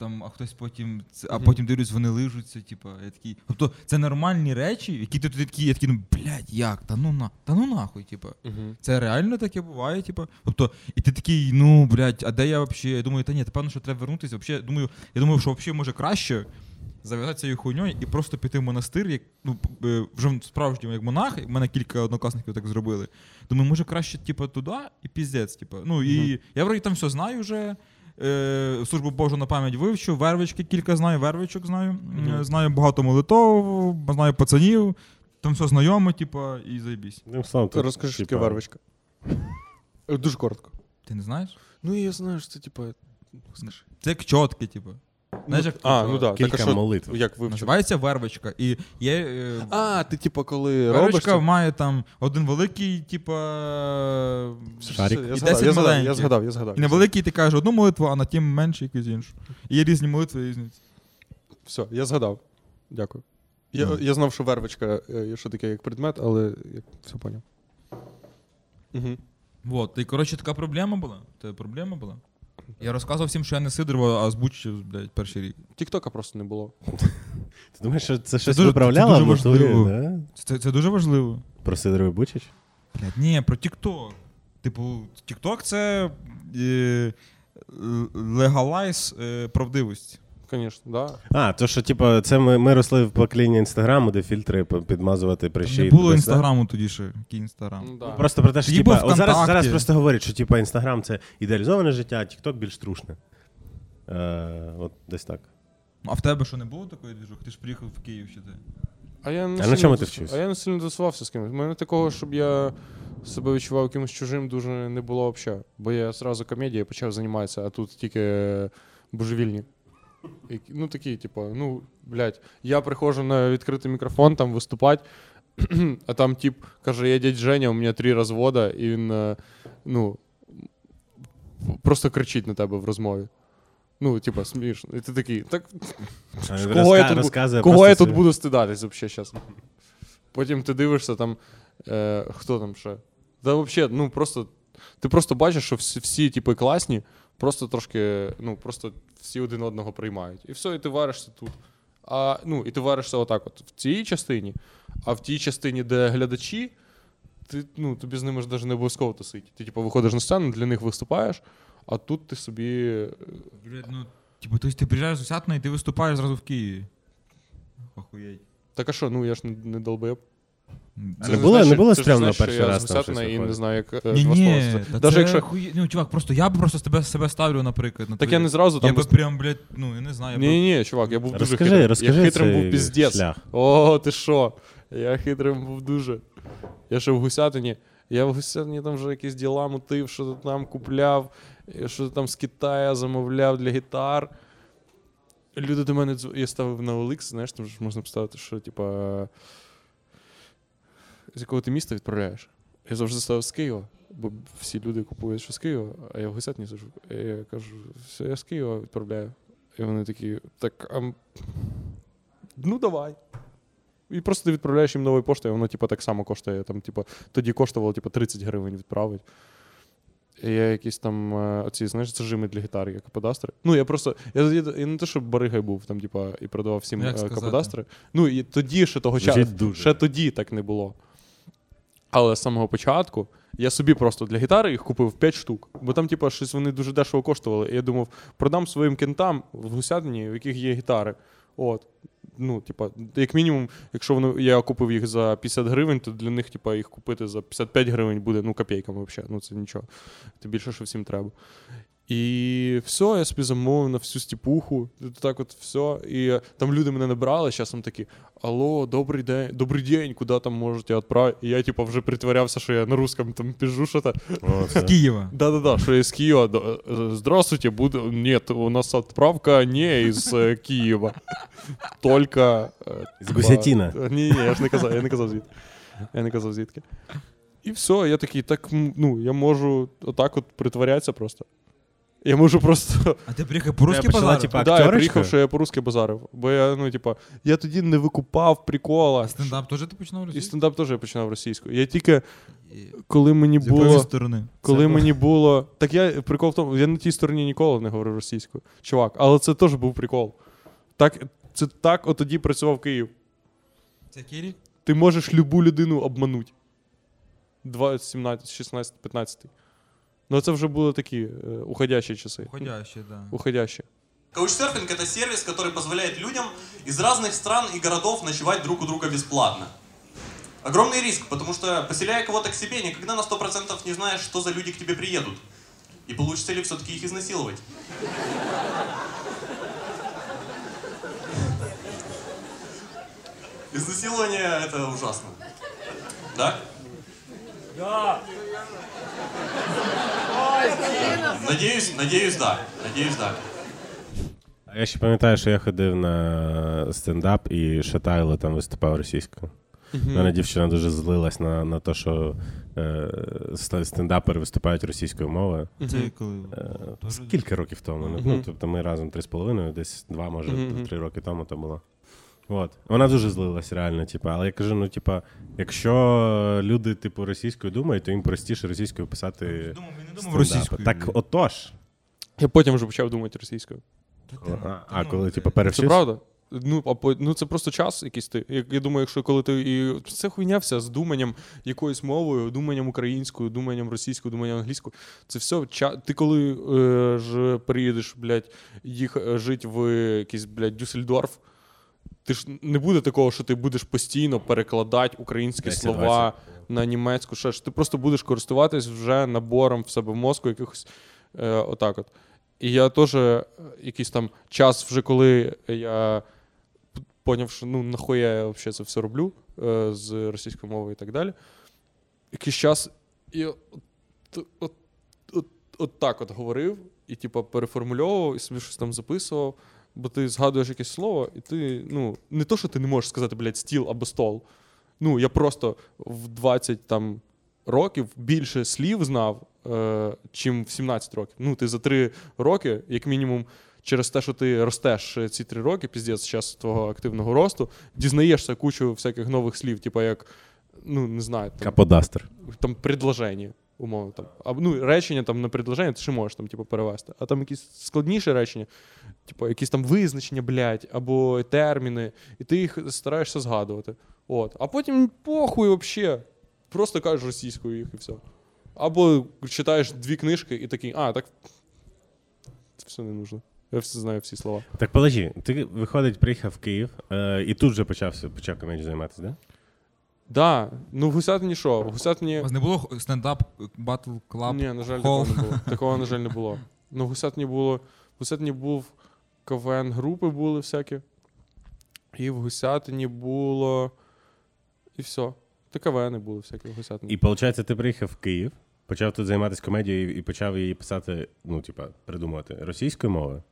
Там, а хтось потім, а потім дивлюсь, вони лижуться, типу, я такий. Тобто це нормальні речі, які ти такі, я такий, ну, блядь, як, та ну на, та ну нахуй, типу. Uh-huh. Це реально таке буває, типу. Тобто, і ти такий, ну, блядь, а де я взагалі, я думаю, та ні, тепер, ну, що треба вернутися, взагалі, думаю, я думаю, що взагалі може краще зав'язатися цією хуйньою і просто піти в монастир, як, ну, вже справжньому, як монах, в мене кілька однокласників так зробили. Думаю, може краще, типу, туди і піздець, типу. Ну, і uh-huh. я, вроді, там все знаю вже. Службу Божу на пам'ять вивчу, вервички кілька знаю, вервичок знаю, mm-hmm. знаю багато молитов, знаю пацанів, там все знайомо, типа, і заєбісь. Ти розкажи, що таке вервичка. Дуже коротко. Ти не знаєш? Ну, я знаю, що це, типа, скажи. Це як чотки, типа. Знаєш, як а, ну, да. кілька так, молитв. Як називається вервичка. І є, е... А, ти, типу, коли вервичка робиш... Вервичка має там один великий, типу... Шарик. І десять маленьких. Я згадав, я згадав. І на великий ти кажеш одну молитву, а на тім менше якусь іншу. І є різні молитви, різні. Все, я згадав. Дякую. Я, mm. я знав, що вервичка, що таке, як предмет, але я все поняв. Угу. Вот. І, коротше, така проблема була. Це проблема була. Я розказував всім, що я не Сидоріво, а Збруч, блядь, перший рік. Тік-тока просто не було. Ти думаєш, що це щось виправляло? Це дуже важливо. Да? Це, це дуже важливо. Про Сидоріво Бучач? Блядь, ні, про тік-ток. Типу, тік-ток — це е, легалайз е, правдивості. Конечно, да. А, то що, типу, це ми, ми росли в покоління Інстаграму, де фільтри підмазувати прищі. Не було Інстаграму тоді ще, який Інстаграм. Ну, да. Просто про те, що, типу, от зараз, зараз просто говорять, що, типу, Інстаграм — це ідеалізоване життя, а TikTok більш трушне. Е, от десь так. А в тебе що, не було такої двіжок? Ти ж приїхав в Київ ще ти. А, я не а на чому ти вчився? А я не сильно тусувався з кимось. У мене такого, щоб я себе відчував кимось чужим, дуже не було взагалі. Бо я одразу комедією почав займатися, а тут тільки божевільні. Ну такі, типу, ну, блядь, я приходжу на відкритий мікрофон, там виступати, а там тип каже, я дядь Женя, у мене три розвода, і він, ну, просто кричить на тебе в розмові. Ну, типа, смішно. І ти такий, так, розка... кого я тут, кого я тут буду стидатись взагалі зараз? Потім ти дивишся там, е, хто там ще? Та взагалі, ну, просто, ти просто бачиш, що всі, всі типи, класні, просто трошки, ну, просто всі один одного приймають. І все, і ти варишся тут. А, ну, і ти варишся отак от, в цій частині, а в тій частині, де глядачі, ти, ну, тобі з ними ж навіть не обов'язково тусить. Ти, типу, виходиш на сцену, для них виступаєш, а тут ти собі... Блядь, ну, типу, тобто ти приїжджаєш з Гусятина і ти виступаєш зразу в Києві. Охуєть. Так а що, ну я ж не, не долбоєб. Це не було, не було стрімно перший раз там щось виходить. І не знаю, як ні, ні, та даже це якщо... хує... Ну, чувак, просто я б просто тебе, себе ставлю, наприклад. На так я не зразу там... Я би без... прям, блядь, ну, я не знаю. Ні-ні, б... чувак, я був розкажи, дуже хитрим. Розкажи, я хитрим був піздець. О, ти що? Я хитрим був дуже. Я ще в Гусятині. Я в Гусятині там вже якісь діла мутив, що там купляв, що там з Китаю замовляв для гітар. Люди до мене дзвонили. Я ставив на Олікс, знаєш, там можна поставити, що, типа... з якого ти міста відправляєш? Я завжди ставив з Києва, бо всі люди купують, що з Києва, а я в Гусятині сиджу. Я кажу, все, я з Києва відправляю. І вони такі, так, а... ну давай. І просто ти відправляєш їм новою поштою, воно типу, так само коштує. Там, типу, тоді коштувало типу, тридцять гривень відправити. І я якісь там, оці, знаєш, зажими для гітари, як каподастри. Ну, я просто, я, я, я не те, що баригай був, там, типу, і продавав всім каподастри. Ну, і тоді ще того часу, ще тоді так не було. Але з самого початку я собі просто для гітари їх купив п'ять штук. Бо там, типу, щось вони дуже дешево коштували. І я думав, продам своїм кентам в Гусятині, в яких є гітари. От. Ну, типа, як мінімум, якщо воно, я купив їх за п'ятдесят гривень, то для них, типа, їх купити за п'ятдесят п'ять гривень буде, ну, копійками взагалі. Ну, це нічого. Це більше, що всім треба. І все, я собі замовив на всю стіпуху. Так от все. І там люди мене набрали, зараз там такі, алло, добрий день, добрий день, куди там можете відправити? І я, типа, вже притворявся, що я на русском там піжу що-то. З Києва. Да-да-да, що я з Києва. Здравствуйте, буду... Нет, у нас відправка не із Києва. Тільки... З Гусятина. Ні-ні, я ж не казав, я не казав звідки. Я не казав звідки. І все, я такий, так, ну, я можу отак от притворятися просто. Я можу просто... А ти приїхав по-русски базарив? Типу, да, я приїхав, що я по-русски базарив. Бо я, ну, типа, я тоді не викупав прикола. А стендап теж ти починав російською? І стендап теж я починав російською. Я тільки, коли мені з було... Сторони. Коли це мені було... Так я, прикол в тому, я на тій стороні ніколи не говорив російською. Чувак, але це теж був прикол. Так, це так от тоді працював Київ. Це Кирі? Ти можеш любу людину обманути. двадцять, сімнадцять, шістнадцять, п'ятнадцять. Но это уже были такие э, уходящие часы. Уходящие, да. Уходящие. Каучсерфинг — это сервис, который позволяет людям из разных стран и городов ночевать друг у друга бесплатно. Огромный риск, потому что, поселяя кого-то к себе, никогда на сто процентов не знаешь, что за люди к тебе приедут. И получится ли все-таки их изнасиловать. Изнасилование — это ужасно. Да? Да! Надіюсь, надіюсь, да. Надіюсь, да. Я ще пам'ятаю, що я ходив на стендап і Шатайло там виступав російською. Mm-hmm. Мене дівчина дуже злилась на, на те, що е, стендапери виступають російською мовою. Mm-hmm. Е, скільки років тому? Mm-hmm. Ну, тобто ми разом три з половиною, десь два, може, mm-hmm. три роки тому то було. От. Вона дуже злилась реально, типу. Але я кажу, ну, типа, якщо люди типу російською думають, то їм простіше російською писати. Я не думав, я не думав російською. Так отож. Я потім вже почав думати російською. Ага. А коли типу перевчився? Це правда? Ну, а, ну це просто час якийсь ти. Я, я думаю, якщо коли ти і це хуйнявся з думанням якоюсь мовою, думанням українською, думанням російською, думанням англійською, це все ча... Ти коли е, ж приїдеш, блядь, їх жити в якийсь, блядь, Дюссельдорф, ти ж не буде такого, що ти будеш постійно перекладати українські слова на німецьку. Ще ж ти просто будеш користуватись вже набором в себе в мозку якихось е, отак от. І я теж якийсь там час, вже коли я поняв, що ну нахуя я взагалі це все роблю е, з російської мови і так далі. Якийсь час і от, от, от, от, от так от говорив, і типу переформульовував, і собі щось там записував, бо ти згадуєш якесь слово, і ти, ну, не то, що ти не можеш сказати, блядь, стіл або стол. Ну, я просто в двадцять там років більше слів знав, е, чим в сімнадцять років. Ну, ти за три роки, як мінімум, через те, що ти ростеш ці три роки, піздець, з часу твого активного росту, дізнаєшся кучу всяких нових слів, типу як, ну, не знаю, там, каподастер. Там предложення, умовно, там, а, ну, речення там на предложення ти ще можеш там типу перевести, а там якісь складніші речення, типу якісь там визначення, блядь, або терміни, і ти їх стараєшся згадувати. От, а потім похуй вообще, просто кажеш російською їх і все. Або читаєш дві книжки і такий: "А, так це все не нужно. Я все знаю, всі слова". Так, подожди, ти, виходить, приїхав в Київ, е, і тут же почався, почав комедією займатися, да? Да, ну в Гусятині що? В Гусятині... У вас не було стендап, батл, клаб? Ні, на жаль, такого не було. Такого, на жаль, не було. Ну в Гусятині було... В Гусятині був КВН-групи були всякі. І в Гусятині було... І все. Та КВНи були всякі в Гусятині. І, виходить, ти приїхав в Київ, почав тут займатися комедією і почав її писати, ну, типа, придумувати російською мовою?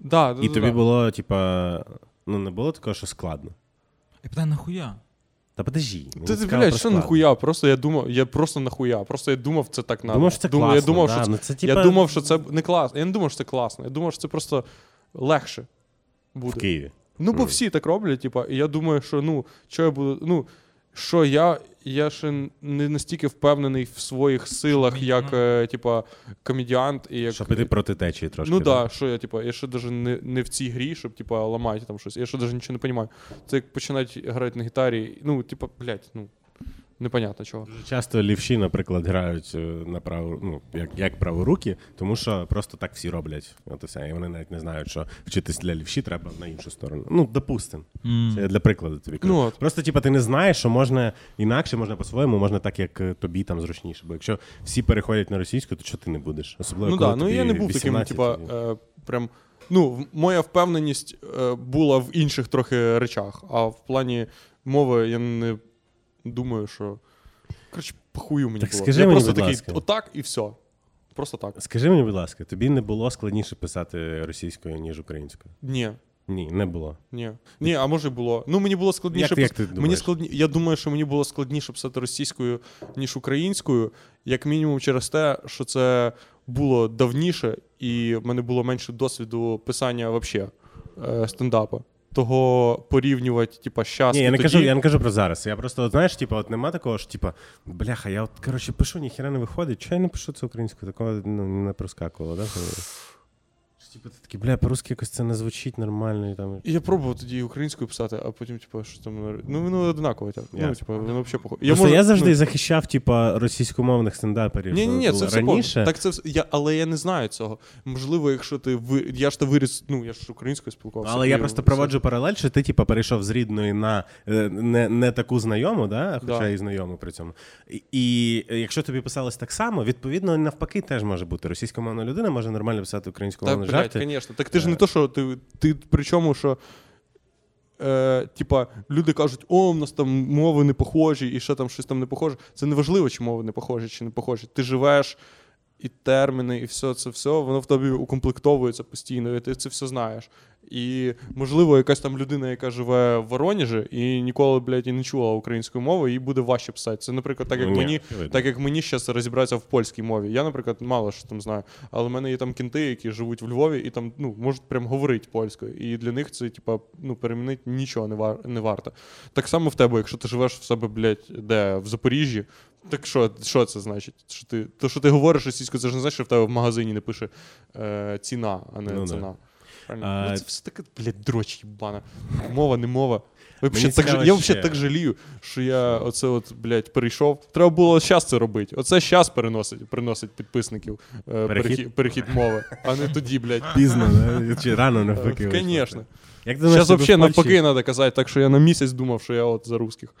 Да, да, і да, тобі да. Було, типа, ну не було такого, що складно? Я питаю, нахуя? Та подожди. Ти, блядь, що нахуя? Просто я думав, я просто нахуя. Просто я думав, це так надо. Думав, що це класно, я думав, да, що це, ну, це, типа... я думав, що це не класно. Я не думав, що це класно. Я думав, що це просто легше буде. В Києві. Ну, бо mm. всі так роблять, типа, і я думаю, що, ну, що я буду, ну, що я, я ще не настільки впевнений в своїх силах, як, е, типа, комедіант. І як... Щоб іти проти течії трошки. Ну так, да, що я, типа, я ще навіть не, не в цій грі, щоб, типа, ламати там щось. Я ще навіть нічого не розумію. Це як починати грати на гітарі, ну, типа, блядь, ну, непонятно чого. Дуже часто лівші, наприклад, грають на праву, ну, як, як праворуки, тому що просто так всі роблять. От і все. І вони навіть не знають, що вчитись для лівші треба на іншу сторону. Ну, допустим. Mm. Це я для прикладу тобі кажу. Ну, просто, типу, ти не знаєш, що можна інакше, можна по-своєму, можна так, як тобі там зручніше. Бо якщо всі переходять на російську, то чого ти не будеш? Особливо, ну, коли да, тобі ну, я не був вісімнадцять. Таким, типа, е, прям, ну, моя впевненість е, була в інших трохи речах, а в плані мови я не думаю, що... Коротше, похую мені так було. Скажи я мені, просто такий, ласка. Отак і все. Просто так. Скажи мені, будь ласка, тобі не було складніше писати російською, ніж українською? Ні. Ні, не було? Ні. Ні, а може було. Ну, мені було складніше... Як, пис... як ти мені складні... Я думаю, що мені було складніше писати російською, ніж українською, як мінімум через те, що це було давніше, і в мене було менше досвіду писання взагалі стендапу. Того порівнювати, типа, щас і тоді. Ні, я не кажу, я не кажу про зараз. Я просто, от, знаєш, типа, от нема такого, що, типа, бляха, я от, короче, пишу, ніхіра не виходить, чого я не пишу це українською, такого, ну, не проскакувало, да? Типа, ти такий, бля, по-русски якось це не звучить нормально. І там... Я пробував тоді українською писати, а потім, типа, що там, ну, воно однаково, так. Yeah. Ну, типа, воно взагалі похоже. Я, можу... я завжди ну... захищав, типа, російськомовних стендаперів. Ні, ні, це все раніше. Так це все... я, але я не знаю цього. Можливо, якщо ти, ви... я ж то виріс, ну, я ж українською спілкувався. Але я і... просто проводжу паралель, що ти, типа, перейшов з рідної на не, не таку знайому, да? Хоча да. І знайому при цьому. І, і якщо тобі писалось так само, відповідно, навпаки, теж може бути. Російськомовна людина може нормально писати українськомовну. Блять, звісно. Так ти ж не то, що ти, ти причому, що е, тіпа, люди кажуть, о, в нас там мови не похожі, і ще там щось там не похоже. Це не важливо, чи мови не похожі, чи не похожі. Ти живеш, і терміни, і все це все, воно в тобі укомплектовується постійно, і ти це все знаєш. І, можливо, якась там людина, яка живе в Воронежі, і ніколи, блядь, і не чула української мови, їй буде важче писати. Це, наприклад, так, як, ну, мені, так, як мені зараз розібратися в польській мові. Я, наприклад, мало що там знаю, але в мене є там кінти, які живуть в Львові, і там, ну, можуть прям говорити польською. І для них це, типа, ну, перемінити нічого не, вар... не варто. Так само в тебе, якщо ти живеш в себе, блядь, де, в Запоріжжі, так що, що це значить? Що ти, то, що ти говориш російською, це ж не значить, що в тебе в магазині не пише е, ціна, а не ну, ціна. А... Це все таке, блядь, дроч їбана. Мова, не мова. Вообще, так, я взагалі так жалію, що я оце от, блядь, перейшов. Треба було зараз це робити. Оце зараз переносить, приносить підписників перехід, перехід мови, а не тоді, блядь. Пізно, да? Чи рано навпаки. Звісно. Зараз взагалі навпаки треба казати, так що я на місяць думав, що я от за русських.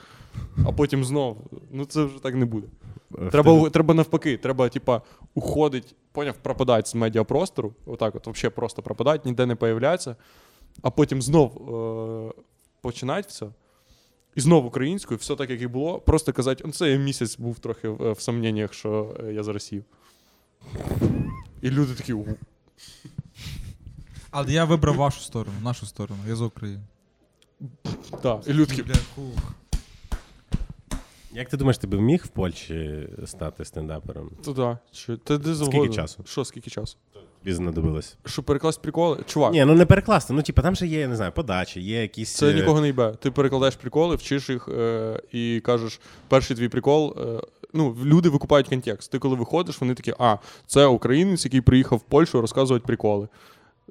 А потім знов. Ну це вже так не буде. Треба, треба навпаки, треба, типа, уходить, поняв, пропадати з медіапростору, отак от, взагалі просто пропадати, ніде не появляться, а потім знов е- починати все. І знову українською, все так, як і було. Просто казати, он це я місяць був трохи в, в сумнівах, що я з Росії. І люди такі... Угу". Але я вибрав вашу сторону, нашу сторону. Я з України. Так, і люди такі... Як ти думаєш, ти би міг в Польщі стати стендапером? То да. Чи... Та де завгодно. Скільки часу? Що, скільки часу? Тобі знадобилось. Щоб перекласти приколи? Чувак. Ні, ну не перекласти. Ну, типу, там ще є, я не знаю, подачі, є якісь... Це нікого не йбе. Ти перекладаєш приколи, вчиш їх е- і кажеш, перший твій прикол... Е- ну, люди викупають контекст. Ти коли виходиш, вони такі, а, це українець, який приїхав в Польщу розказувати приколи.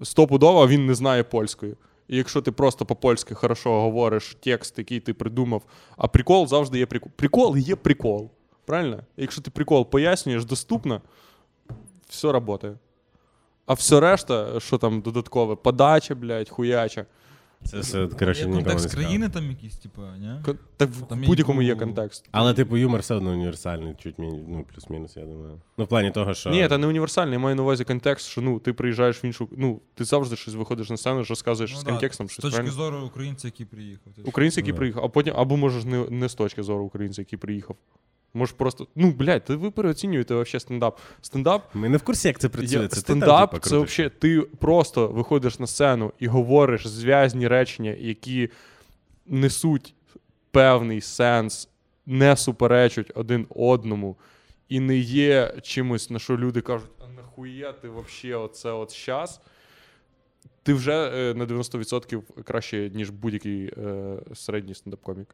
Стопудово він не знає польської. І якщо ти просто по-польськи хорошо говориш текст, який ти придумав, а прикол завжди є прикол. Прикол є прикол. Правильно? І якщо ти прикол пояснюєш доступно, все працює. А все решта, що там додаткове, подача, блядь, хуяча. Це все, коротше, нікому не цікаво. Контекст країни там якийсь, типу, не? Кон... Так там в будь-якому є контекст. Але, типу, юмор все одно універсальний, чуть міні... ну, плюс-мінус, я думаю. Ну, в плані того, що... Ні, це не універсальний, я маю на увазі контекст, що, ну, ти приїжджаєш в іншу... Ну, ти завжди щось виходиш на сцену, розказуєш ну, з да, контекстом. З точки правильно? Зору українця, який приїхав. Українця, який да. приїхав, а потім... Або, можеш, не, не з точки зору українця, який приїхав. Може просто, ну, блядь, ви переоцінюєте вообще стендап. Стендап. Ми не в курсі, як це працює. Я, це стендап, ти там, це вообще, ти просто виходиш на сцену і говориш зв'язні речення, які несуть певний сенс, не суперечать один одному і не є чимось, на що люди кажуть, а нахуя ти вообще оце от щас? Ти вже е, на дев'яносто відсотків краще, ніж будь-який е, середній стендап-комік.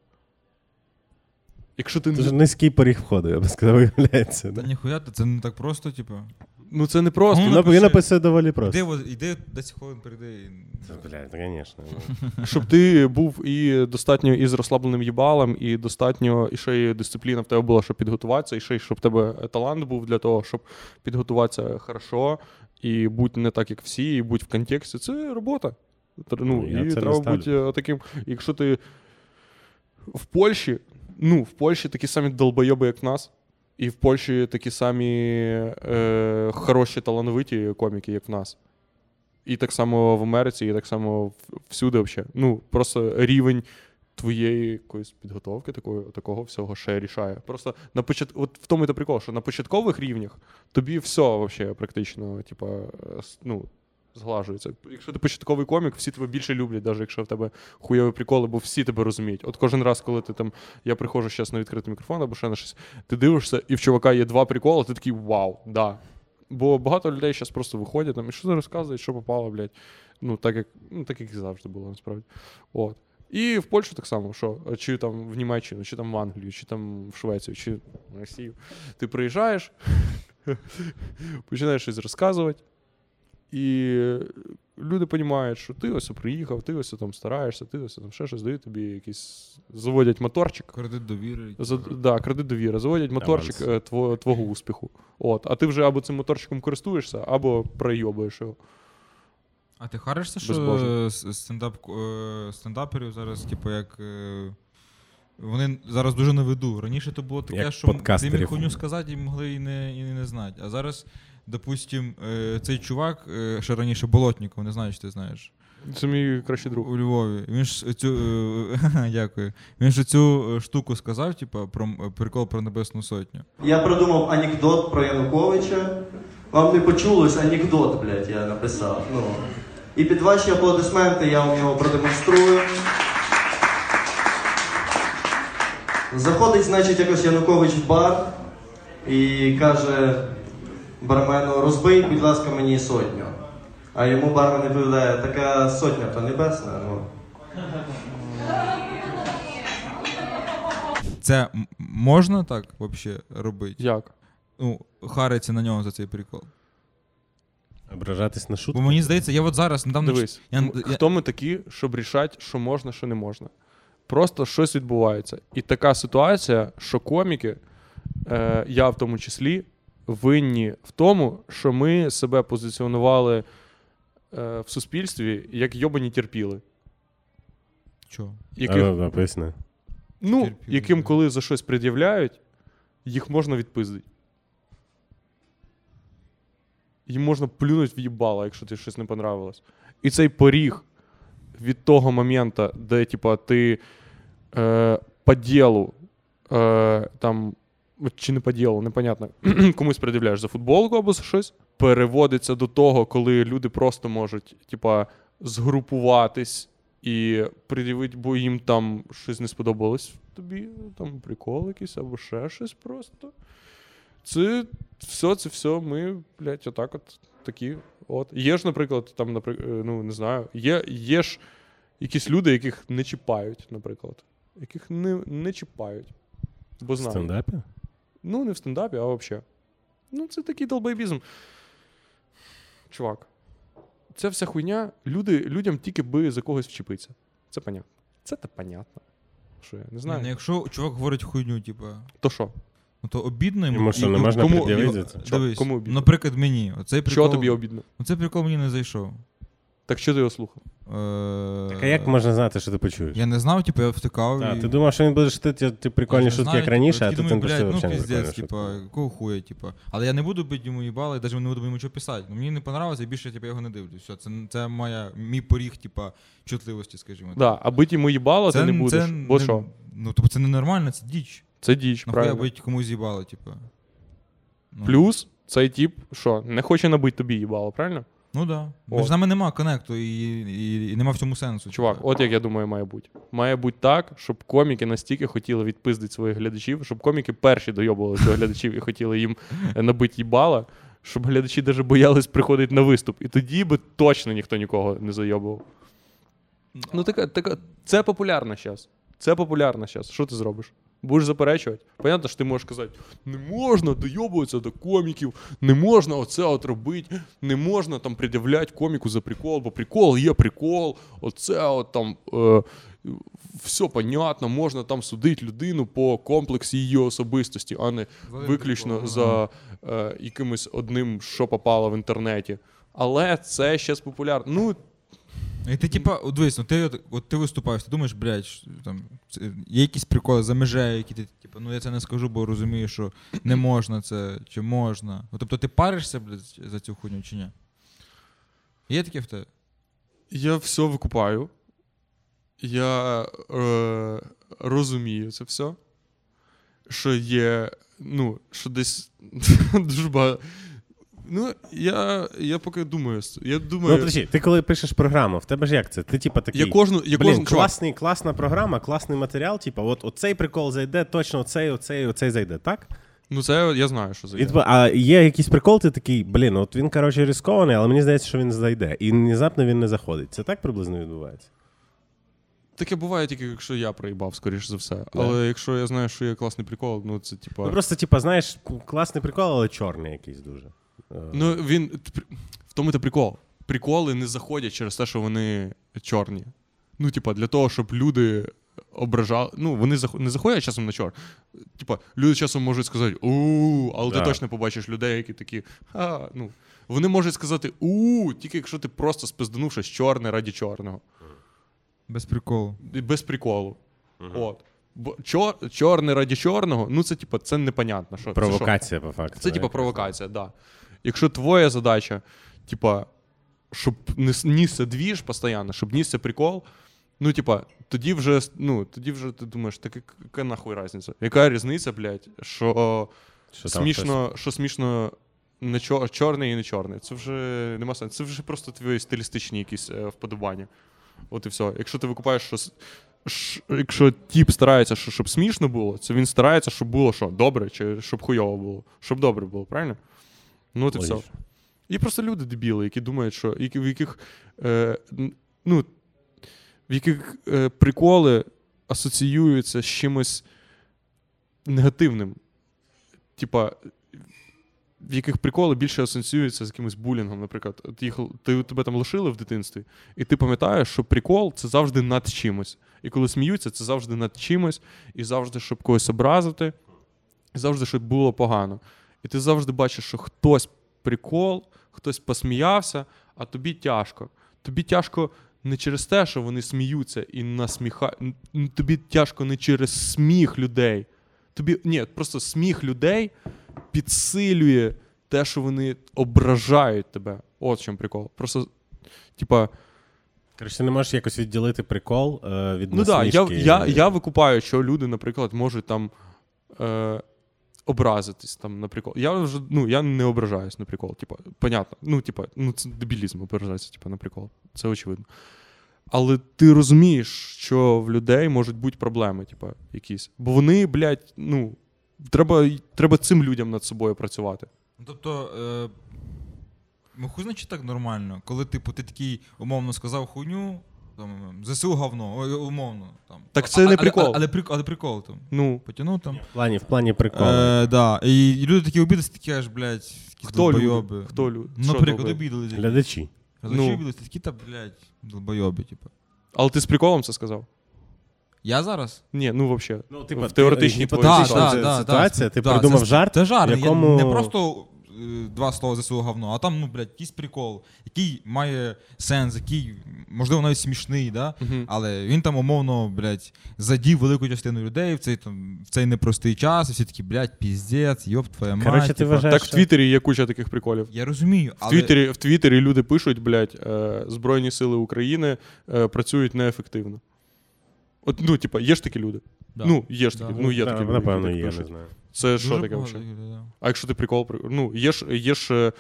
Якщо ти дуже не... низький поріг входу, я б сказав, виявляється. Та да? Ніхуя, це не так просто, типу. Ну це не просто. Він написав написи доволі просто. Іди десять хвилин прийди. І... Блядь, звісно. Щоб ти був і достатньо із розслабленим їбалом, і достатньо, і ще й дисципліна в тебе була, щоб підготуватися, і ще й щоб в тебе талант був для того, щоб підготуватися хорошо, і будь не так, як всі, і будь в контексті. Це робота. Ну, я і треба бути таким. Якщо ти в Польщі, ну, в Польщі такі самі долбойоби, як нас. І в Польщі такі самі е, хороші, талановиті коміки, як в нас. І так само в Америці, і так само всюди взагалі. Ну, просто рівень твоєї якоїсь підготовки, такого, такого всього ще рішає. Просто на почат... От в тому і то прикол, що на початкових рівнях тобі все взагалі практично, типа, ну, зглажується. Якщо ти початковий комік, всі тебе більше люблять, навіть якщо в тебе хуйові приколи, бо всі тебе розуміють. От кожен раз, коли ти там, я приходжу зараз на відкритий мікрофон або ще на щось, ти дивишся, і в чувака є два приколи, ти такий вау, да. Бо багато людей зараз просто виходять, там, і що ти розказуєш, що попало, блядь. Ну, так як, ну, так як завжди було, насправді. От. І в Польщі так само, що чи там в Німеччину, чи там в Англію, чи там в Швецію, чи в Росію. Ти приїжджаєш, починаєш щось розказувати, і люди розуміють, що ти ось приїхав, ти ось там стараєшся, ти ось там ще щось дають тобі якийсь... Заводять моторчик. Кредит довіри. За... Да, кредит довіри. Заводять моторчик твого, твого успіху. От. А ти вже або цим моторчиком користуєшся, або пройобуєш його. А ти харишся, що стендап... стендаперів зараз, типу, як... Вони зараз дуже на виду. Раніше то було таке, як що ти міг хуйню сказати і могли і не, і не знати. А зараз... Допустим, цей чувак, ще раніше Болотников, не знаю, чи ти знаєш. Це мій кращий друг. У Львові. Він ж цю, дякую. Він ж цю штуку сказав, типу, про прикол про Небесну Сотню. Я придумав анекдот про Януковича. Вам не почулось анекдот, блядь, я написав. Ну. І під ваші аплодисменти я вам його продемонструю. Заходить, значить, якось Янукович в бар і каже... бармену, розбий, будь ласка, мені сотню. А йому бармен відповідає, така сотня то небесна, ну. Це можна так взагалі робити? Як? Ну, хариться на нього за цей прикол. Ображатись на шутку? Бо мені здається, я от зараз недавно... Дивись, я... хто ми такі, щоб рішати, що можна, що не можна? Просто щось відбувається. І така ситуація, що коміки, е, я в тому числі, винні в тому, що ми себе позиціонували е, в суспільстві як йобані терпіли. Чого? Яким, а, ну, терпіли, яким да. Коли за щось пред'являють, їх можна відпиздити. Їм можна плюнути в їбало, якщо тобі щось не понравилось. І цей поріг від того моменту, де типу, ти е, по ділу, е, там, чи не по ділу, непонятно, комусь пред'являєш за футболку або за щось, переводиться до того, коли люди просто можуть типу, згрупуватись і пред'явити, бо їм там щось не сподобалось тобі, там прикол якийсь або ще щось просто. Це все, це все, ми, блядь, отак от такі. От. Є ж, наприклад, там, ну, не знаю, є, є ж якісь люди, яких не чіпають, наприклад. Яких не, не чіпають. Бо знаю. В стендапі? Ну, не в стендапі, а взагалі. Ну, це такий долбайбізм. Чувак, ця вся хуйня, люди, людям тільки би за когось вчепитися. Це понятно. Це та понятно. Що я не знаю. Не, якщо чувак говорить хуйню, типу... То що? Ну, то обідно йому. Йому що, не можна пред'явити це? Дивись, кому обідно? Наприклад, мені. Оцей прикол... Чого тобі обідно? Оцей прикол мені не зайшов. Так що ти його слухав? Е... Так а як можна знати, що ти почуєш? Я не знав, типу, я втикав. А, і... Ти думав, що він буде шутити ті прикольні шутки, знаю, як раніше, типу, а тут він почти взагалі не прикольні шутки. Ну, піздець, типу, якого хуя, типу. Але я не буду бити йому їбало, і навіть не буду йому чого писати. Мені не понравилося, я більше, типу, його не дивлюсь. Все, це, це моя, мій поріг, типу, чутливості, скажімо. Так, да, а бити йому їбало ти не будеш, бо що? Ну, тобто це ненормально, це діч. Це діч, ну, правильно. Нахуя бить комусь їбало, типу. Ну. Плюс цей тип, що, не хоче набити тобі їбало, правильно? Ну да. Бо ж з нами нема коннекту і, і, і нема в цьому сенсу. Чувак, типу. От як я думаю має бути. Має бути так, щоб коміки настільки хотіли відпиздити своїх глядачів, щоб коміки перші дойобувалися до глядачів і хотіли їм набити їбало, щоб глядачі навіть боялись приходити на виступ. І тоді би точно ніхто нікого не зайобував. Ну така, така, це популярно зараз. Це популярно зараз. Що ти зробиш? Будеш заперечувати? Понятно, що ти можеш казати, не можна дойобуватися до коміків, не можна оце от робити, не можна там пред'являти коміку за прикол, бо прикол є прикол, оце от там, е, все понятно, можна там судити людину по комплексі її особистості, а не виключно за е, якимось одним, що попало в інтернеті. Але це ще популярно. Ну, і ти, типа, дивись, ну, ти, от ти виступаєш, ти думаєш, блядь, там, є якісь приколи за межею, які ти, типа, ну я це не скажу, бо розумію, що не можна це, чи можна. Тобто ти паришся, блядь, за цю хуйню, чи ні? Є таке в тебе? Я все викупаю. Я е, розумію це все. Що є, ну, що десь дуже багато... Ну, я, я поки думаю. Я думаю... Ну, подожди, ти коли пишеш програму, в тебе ж як це? Ти, типа, такий, я кожну, я блін, кожну... класний, класна програма, класний матеріал, типа, от оцей прикол зайде, точно оцей, оцей, оцей зайде, так? Ну, це я знаю, що зайде. І, а є якийсь прикол, ти такий, блін, от він, коротше, ризикований, але мені здається, що він зайде. І внезапно він не заходить. Це так приблизно відбувається? Таке буває тільки, якщо я проїбав, скоріш за все. Але yeah. якщо я знаю, що є класний прикол, ну, це, типа... Ну, просто, типа, знаєш, класний прикол, але чорний якийсь дуже. Ну, він... В тому-то прикол. Приколи не заходять через те, що вони чорні. Ну, типа, для того, щоб люди ображали... Ну, вони не заходять часом на чорт. Типа, люди часом можуть сказати «у-у-у», але да. ти точно побачиш людей, які такі «ха-а». Ну, вони можуть сказати «у-у-у», тільки якщо ти просто спизданув щось чорне раді чорного. Без приколу. Без приколу. Угу. От. Бо чор, чорне раді чорного, ну це типа, це непонятно, що провокація це, по факту. Це типа провокація, так. Да. Якщо твоя задача, типа, щоб нісся двіж постійно, щоб нісся прикол, ну типа, тоді вже, ну, тоді вже ти думаєш, так яка нахуй різниця? Яка різниця, блядь, що, що смішно, що смішно не чор, чорне і не чорне. Це вже нема сенсу. Це вже просто твої стилістичні якісь е, вподобання. От і все. Якщо ти викупаєш щось, якщо тіп старається, щоб смішно було, це він старається, щоб було що? Добре, чи щоб хуйово було? Щоб добре було, правильно? Ну от і все. І просто люди дебіли, які думають, що які, в яких, е, ну, в яких е, приколи асоціюються з чимось негативним. Типа, в яких приколи більше асоціюються з якимось булінгом, наприклад. Ти, ти, тебе там лишили в дитинстві, і ти пам'ятаєш, що прикол – це завжди над чимось. І коли сміються, це завжди над чимось, і завжди, щоб когось образити, і завжди, щоб було погано. І ти завжди бачиш, що хтось прикол, хтось посміявся, а тобі тяжко. Тобі тяжко не через те, що вони сміються і насміха... Тобі тяжко не через сміх людей. Тобі... Ні, просто сміх людей підсилює те, що вони ображають тебе. От в чому прикол. Просто, типа, Короче, ти не можеш якось відділити прикол е, від ну, насмішки. Ну да, так, я, я, я викупаю, що люди, наприклад, можуть там е, образитись там, на прикол. Я вже, ну, я не ображаюсь на прикол, типа, понятно. Ну, типа, ну, це дебілізм ображатися, типа, на прикол. Це очевидно. Але ти розумієш, що в людей можуть бути проблеми, типа, якісь. Бо вони, блядь, ну, треба, треба цим людям над собою працювати. Тобто, е... ну, хуй, значить, так нормально, коли, типу, ти такий, умовно, сказав хуйню, там, ЗСУ говно, умовно. Там. Так це а, не прикол. Але, але, але, прикол, але прикол, там, ну. Потянув там. В плані, в плані прикол. Е, да, і, і люди такі обідались, такі аж, блядь, якісь долбойоби. Хто люди? Наприклад, обідались. Глядачі. Глядачі ну. обідались, такі, та, блядь, долбойоби, типу. Але ти з приколом це сказав? Я зараз? Ні, ну вообще. Ну, типу, в теоретичній твоїй да, да, да, ситуації, да, ти да, придумав це, жарт, це жарт, якому... не просто... два слова ЗСУ говно, а там, ну, блядь, якийсь прикол, який має сенс, який, можливо, навіть смішний, да? Uh-huh. Але він там, умовно, блядь, задів велику частину людей в цей, там, в цей непростий час, і всі такі, блядь, піздець, йоб твоя мать. Короче, ти вважаєш, так в Твіттері є куча таких приколів. Я розумію, але... В Твіттері, в Твіттері люди пишуть, блядь, Збройні сили України працюють неефективно. От, ну, типа, є ж такі люди. Да. Ну, є ж такі, да. ну, є да, такі люди. Напевно, є, не знаю. Це дуже що таке взагалі? А якщо ти прикол... Ну, є ж, є ж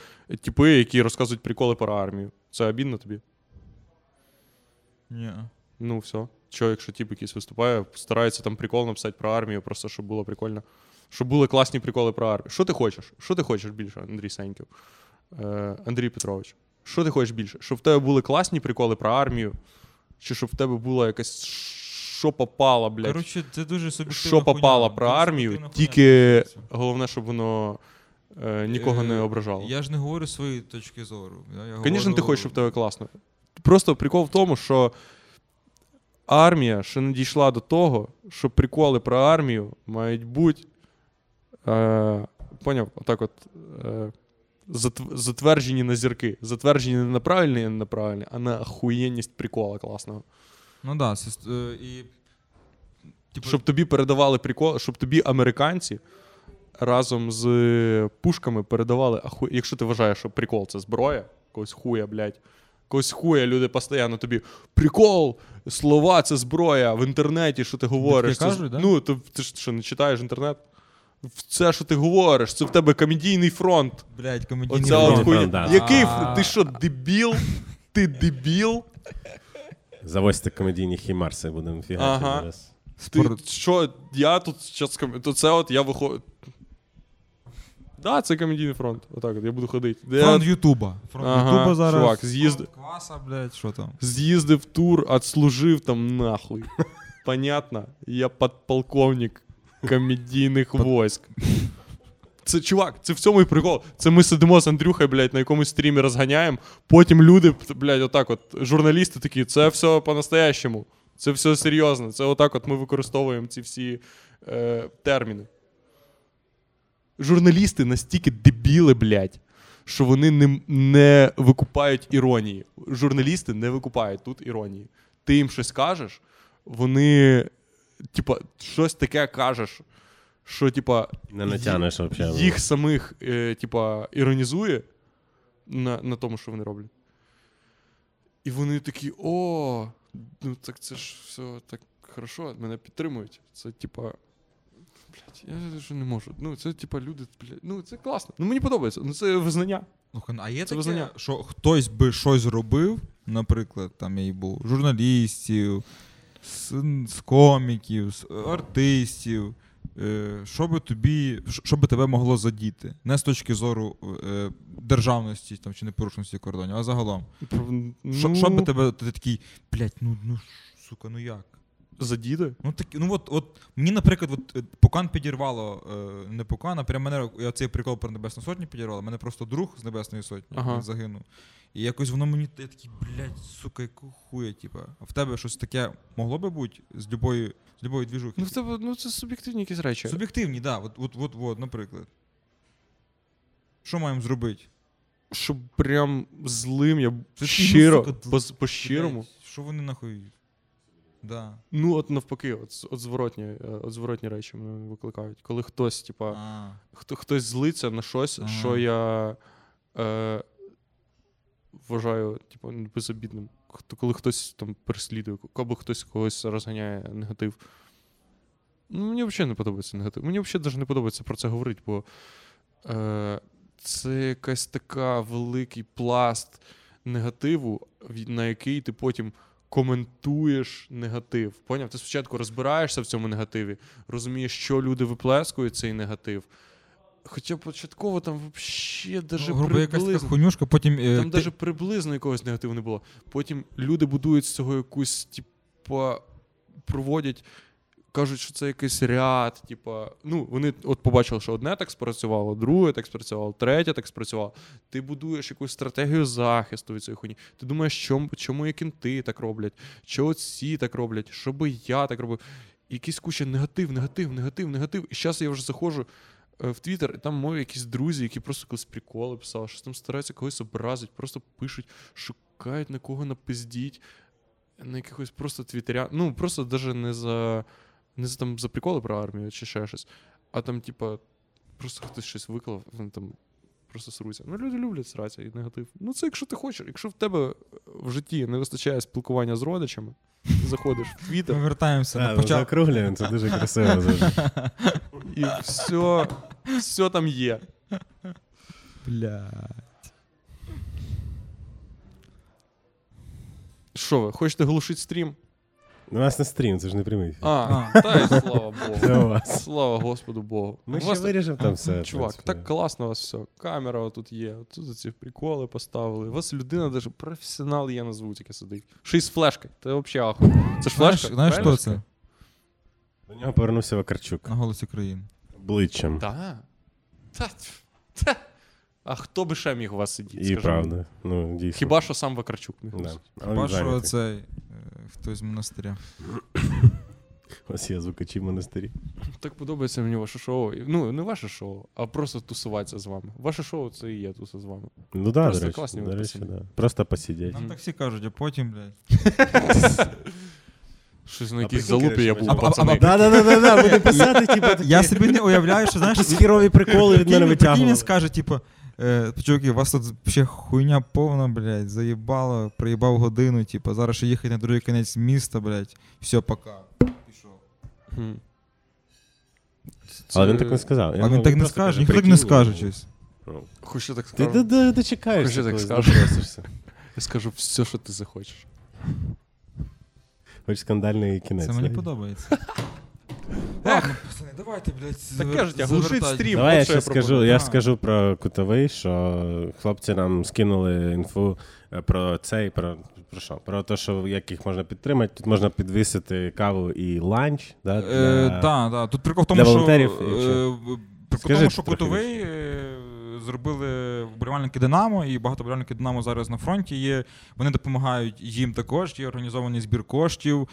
типи, які розказують приколи про армію. Це обідно тобі? Ні. Ну, все. Що, якщо тип якийсь виступає, старається там прикол написати про армію, просто щоб було прикольно. Щоб були класні приколи про армію. Що ти хочеш? Що ти хочеш більше, Андрій Сеньків? Е, Андрій Петрович, що ти хочеш більше? Щоб в тебе були класні приколи про армію? Чи щоб в тебе була якась... що попало, блядь. Короче, це дуже суб'єктивна хуйня. Що попало про армію, тільки головне, щоб воно е, нікого не ображало. Я ж не говорю свої точки зору. Звісно, ти хочеш, щоб тебе класно. Просто прикол в тому, що армія ще не дійшла до того, що приколи про армію мають бути, е, поняв, отак от, е, затверджені на зірки. Затверджені не на правильні і не на правильні, а на охуєнність прикола класного. Ну да, і типу... щоб тобі передавали прикол, щоб тобі американці разом з пушками передавали, аху... якщо ти вважаєш, що прикол це зброя, когось хуя, блядь. Когось хуя люди постійно тобі прикол, слова це зброя в інтернеті, що ти говориш. Це... Кажуть, да? Ну, ти, ти що не читаєш інтернет? Це, що ти говориш, це в тебе комедійний фронт. Блядь, комедійний фронт. Хуй... Да. Який фронт? Ти що, дебіл? Ти дебіл? Завозьте комедійні хімарси, будемо фігати. Ага. Спор... Ти, що, я тут зараз... То це от я виходжу... Да, це комедійний фронт. Отак от, я буду ходити. Фронт я... Ютуба. Фронт ага. Ютуба зараз. Чувак, з'їздив... Фронт класа, блядь, що там? З'їздив тур, отслужив там нахуй. Понятно? Я підполковник комедійних військ. Це, чувак, це в цьому і прикол. Це ми сидимо з Андрюхою, блядь, на якомусь стрімі розганяємо, потім люди, блядь, отак от, журналісти такі, це все по-настоящему, це все серйозно, це отак от ми використовуємо ці всі е, терміни. Журналісти настільки дебіли, блядь, що вони не, не викупають іронії. Журналісти не викупають тут іронії. Ти їм щось кажеш, вони, типа, щось таке кажеш, що, типа, не натянеш, їх, вообще, їх самих, е, типа, іронізує на, на тому, що вони роблять. І вони такі, о, ну так це ж все так хорошо, мене підтримують. Це, типа, блядь, я ж не можу. Ну, це, типа, люди, блядь, ну, це класно. Ну, мені подобається, ну, це визнання. А є це таке, визнання. Що хтось би щось робив, наприклад, там я й був, журналістів, з, з коміків, з артистів, що би тобі, що би тебе могло задіти? Не з точки зору е, державності там, чи непорушності кордонів, а загалом. Ну... Що би тебе, ти такий, блядь, ну, ну, сука, ну як? Задіти? Ну, так, ну от, от, мені, наприклад, от, Пукан підірвало, е, не Пукан, а прямо мене, я цей прикол про Небесну Сотню підірвало, мене просто друг з Небесної Сотні ага. загинув. І якось воно мені, я такий, блядь, сука, яку хуя, типа. А в тебе щось таке могло би бути з любої, з любої двіжухи? Ну, в тебе, ну, це суб'єктивні якісь речі. Суб'єктивні, да, от, от, от, от, наприклад. Що маємо зробити? Щоб прям злим, я це щиро, сука, по, по-щирому. Що вони нахуй? Да. Ну, от навпаки, от, от, зворотні, от зворотні речі мене викликають. Коли хтось, типа, хто, хтось злиться на щось, а. що я... Е, вважаю, типу, безобідним, коли хтось там переслідує, або хтось когось розганяє негатив. Ну, мені взагалі не подобається негатив. Мені взагалі навіть не подобається про це говорити, бо е, це якась така великий пласт негативу, на який ти потім коментуєш негатив. Поняв? Ти спочатку розбираєшся в цьому негативі, розумієш, що люди виплескують цей негатив. Хоча початково там взагалі даже ну, грубо, приблизно, хунюшка, потім, е, там ти... даже приблизно якогось негативу не було. Потім люди будують з цього якусь, типа, проводять, кажуть, що це якийсь ряд, типа, ну, вони от побачили, що одне так спрацювало, друге так спрацювало, третє так спрацювало. Ти будуєш якусь стратегію захисту від цієї хуйні. Ти думаєш, чому, чому і кінти так роблять, чого всі так роблять, що би я так робив. Якийсь куча негатив, негатив, негатив, негатив. І зараз я вже заходжу в Твіттер, і там мої якісь друзі, які просто колись приколи писали, що там стараються когось образити, просто пишуть, шукають на кого напиздіть, на якихось просто твіттеря. Ну, просто навіть не за... Не за, там, за приколи про армію чи ще щось, а там, типа, просто хтось щось виклав, там просто сруться. Ну, люди люблять сратися і негатив. Ну, це якщо ти хочеш. Якщо в тебе в житті не вистачає спілкування з родичами, ти заходиш в Твіттер. Ми вертаємося на початок. Закругляємо, це дуже красиво завжди. І все, все там є. Блядь. Що ви, хочете глушити стрім? У нас не стрім, це ж не прямий. А, а. Та й слава Богу. Слава Господу Богу. Ми ще виріжемо там все. Чувак, так класно у вас все. Камера тут є, тут ці приколи поставили. У вас людина, даже професіонал, я назву, тільки сидить. Ще й з флешкою. Та взагалі ахуй. Це ж флешка? Знаєш, що це? До нього повернувся Вакарчук. На Голосі країни. Обличчям. Так. Та. А хто би ще міг у вас сидіти, скажімо? І правда. Ну, дійсно. Хіба що сам Вакарчук міг. Хіба що цей... Хтось з монастиря. У вас є звукачі в монастирі. Так подобається мені ваше шоу. Ну, не ваше шоу, а просто тусуватися з вами. Ваше шоу – це і є туса з вами. Ну да, просто до речі, до речі да. Просто посидять. Нам так всі кажуть, а потім, блядь. Щось на якійсь залупі я був, пацани. Да-да-да, буде писати, типа. Я собі не уявляю, що, знаєш, хірові приколи від мене витягували. Потім він скаже, типа, чуваки, у вас тут ще хуйня повна, блядь, заїбало, проїбав годину, типу, зараз ще їхати на другий кінець міста, блядь, все, пока, пішов. Хм. Це... Але він так не сказав. А він так не скаже, ніхто так не скаже щось. Хочу так скажу. Ти да, дочекаєшся. Хочу так скажу. Я скажу все, що ти захочеш. Хоч скандальний кінець. Це мені подобається. Ладно, пацани, давайте, блядь, завертати. Глушить стрім. Давай я ще скажу, я скажу про Кутовий, що хлопці нам скинули інфу про цей, про, про що? Про те, що як їх можна підтримати. Тут можна підвісити каву і ланч. Да, для, е, та, та. Тут прикол в тому, що, е, прикол в тому, що Кутовий е, зробили вболівальники Динамо, і багато вболівальників Динамо зараз на фронті є. Вони допомагають їм також, є організований збір коштів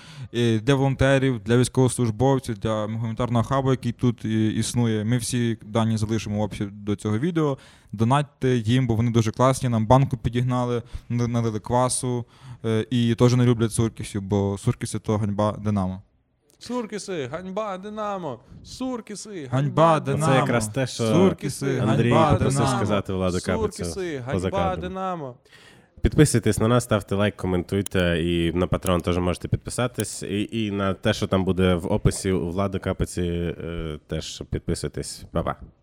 для волонтерів, для військовослужбовців, для гуманітарного хабу, який тут існує. Ми всі дані залишимо в описі до цього відео. Донатьте їм, бо вони дуже класні. Нам банку підігнали, налили квасу. І теж не люблять суркісів, бо суркіси – то ганьба Динамо. Суркіси, ганьба, Динамо! Суркіси, ганьба, Динамо! Це якраз те, що суркіси, Андрій попросив сказати Владу Капицю. Суркіси, ганьба, Динамо! Підписуйтесь на нас, ставте лайк, коментуйте, і на Patreon теж можете підписатись. І, і на те, що там буде в описі у Влади Капиці, е, теж підписуйтесь. Па-па!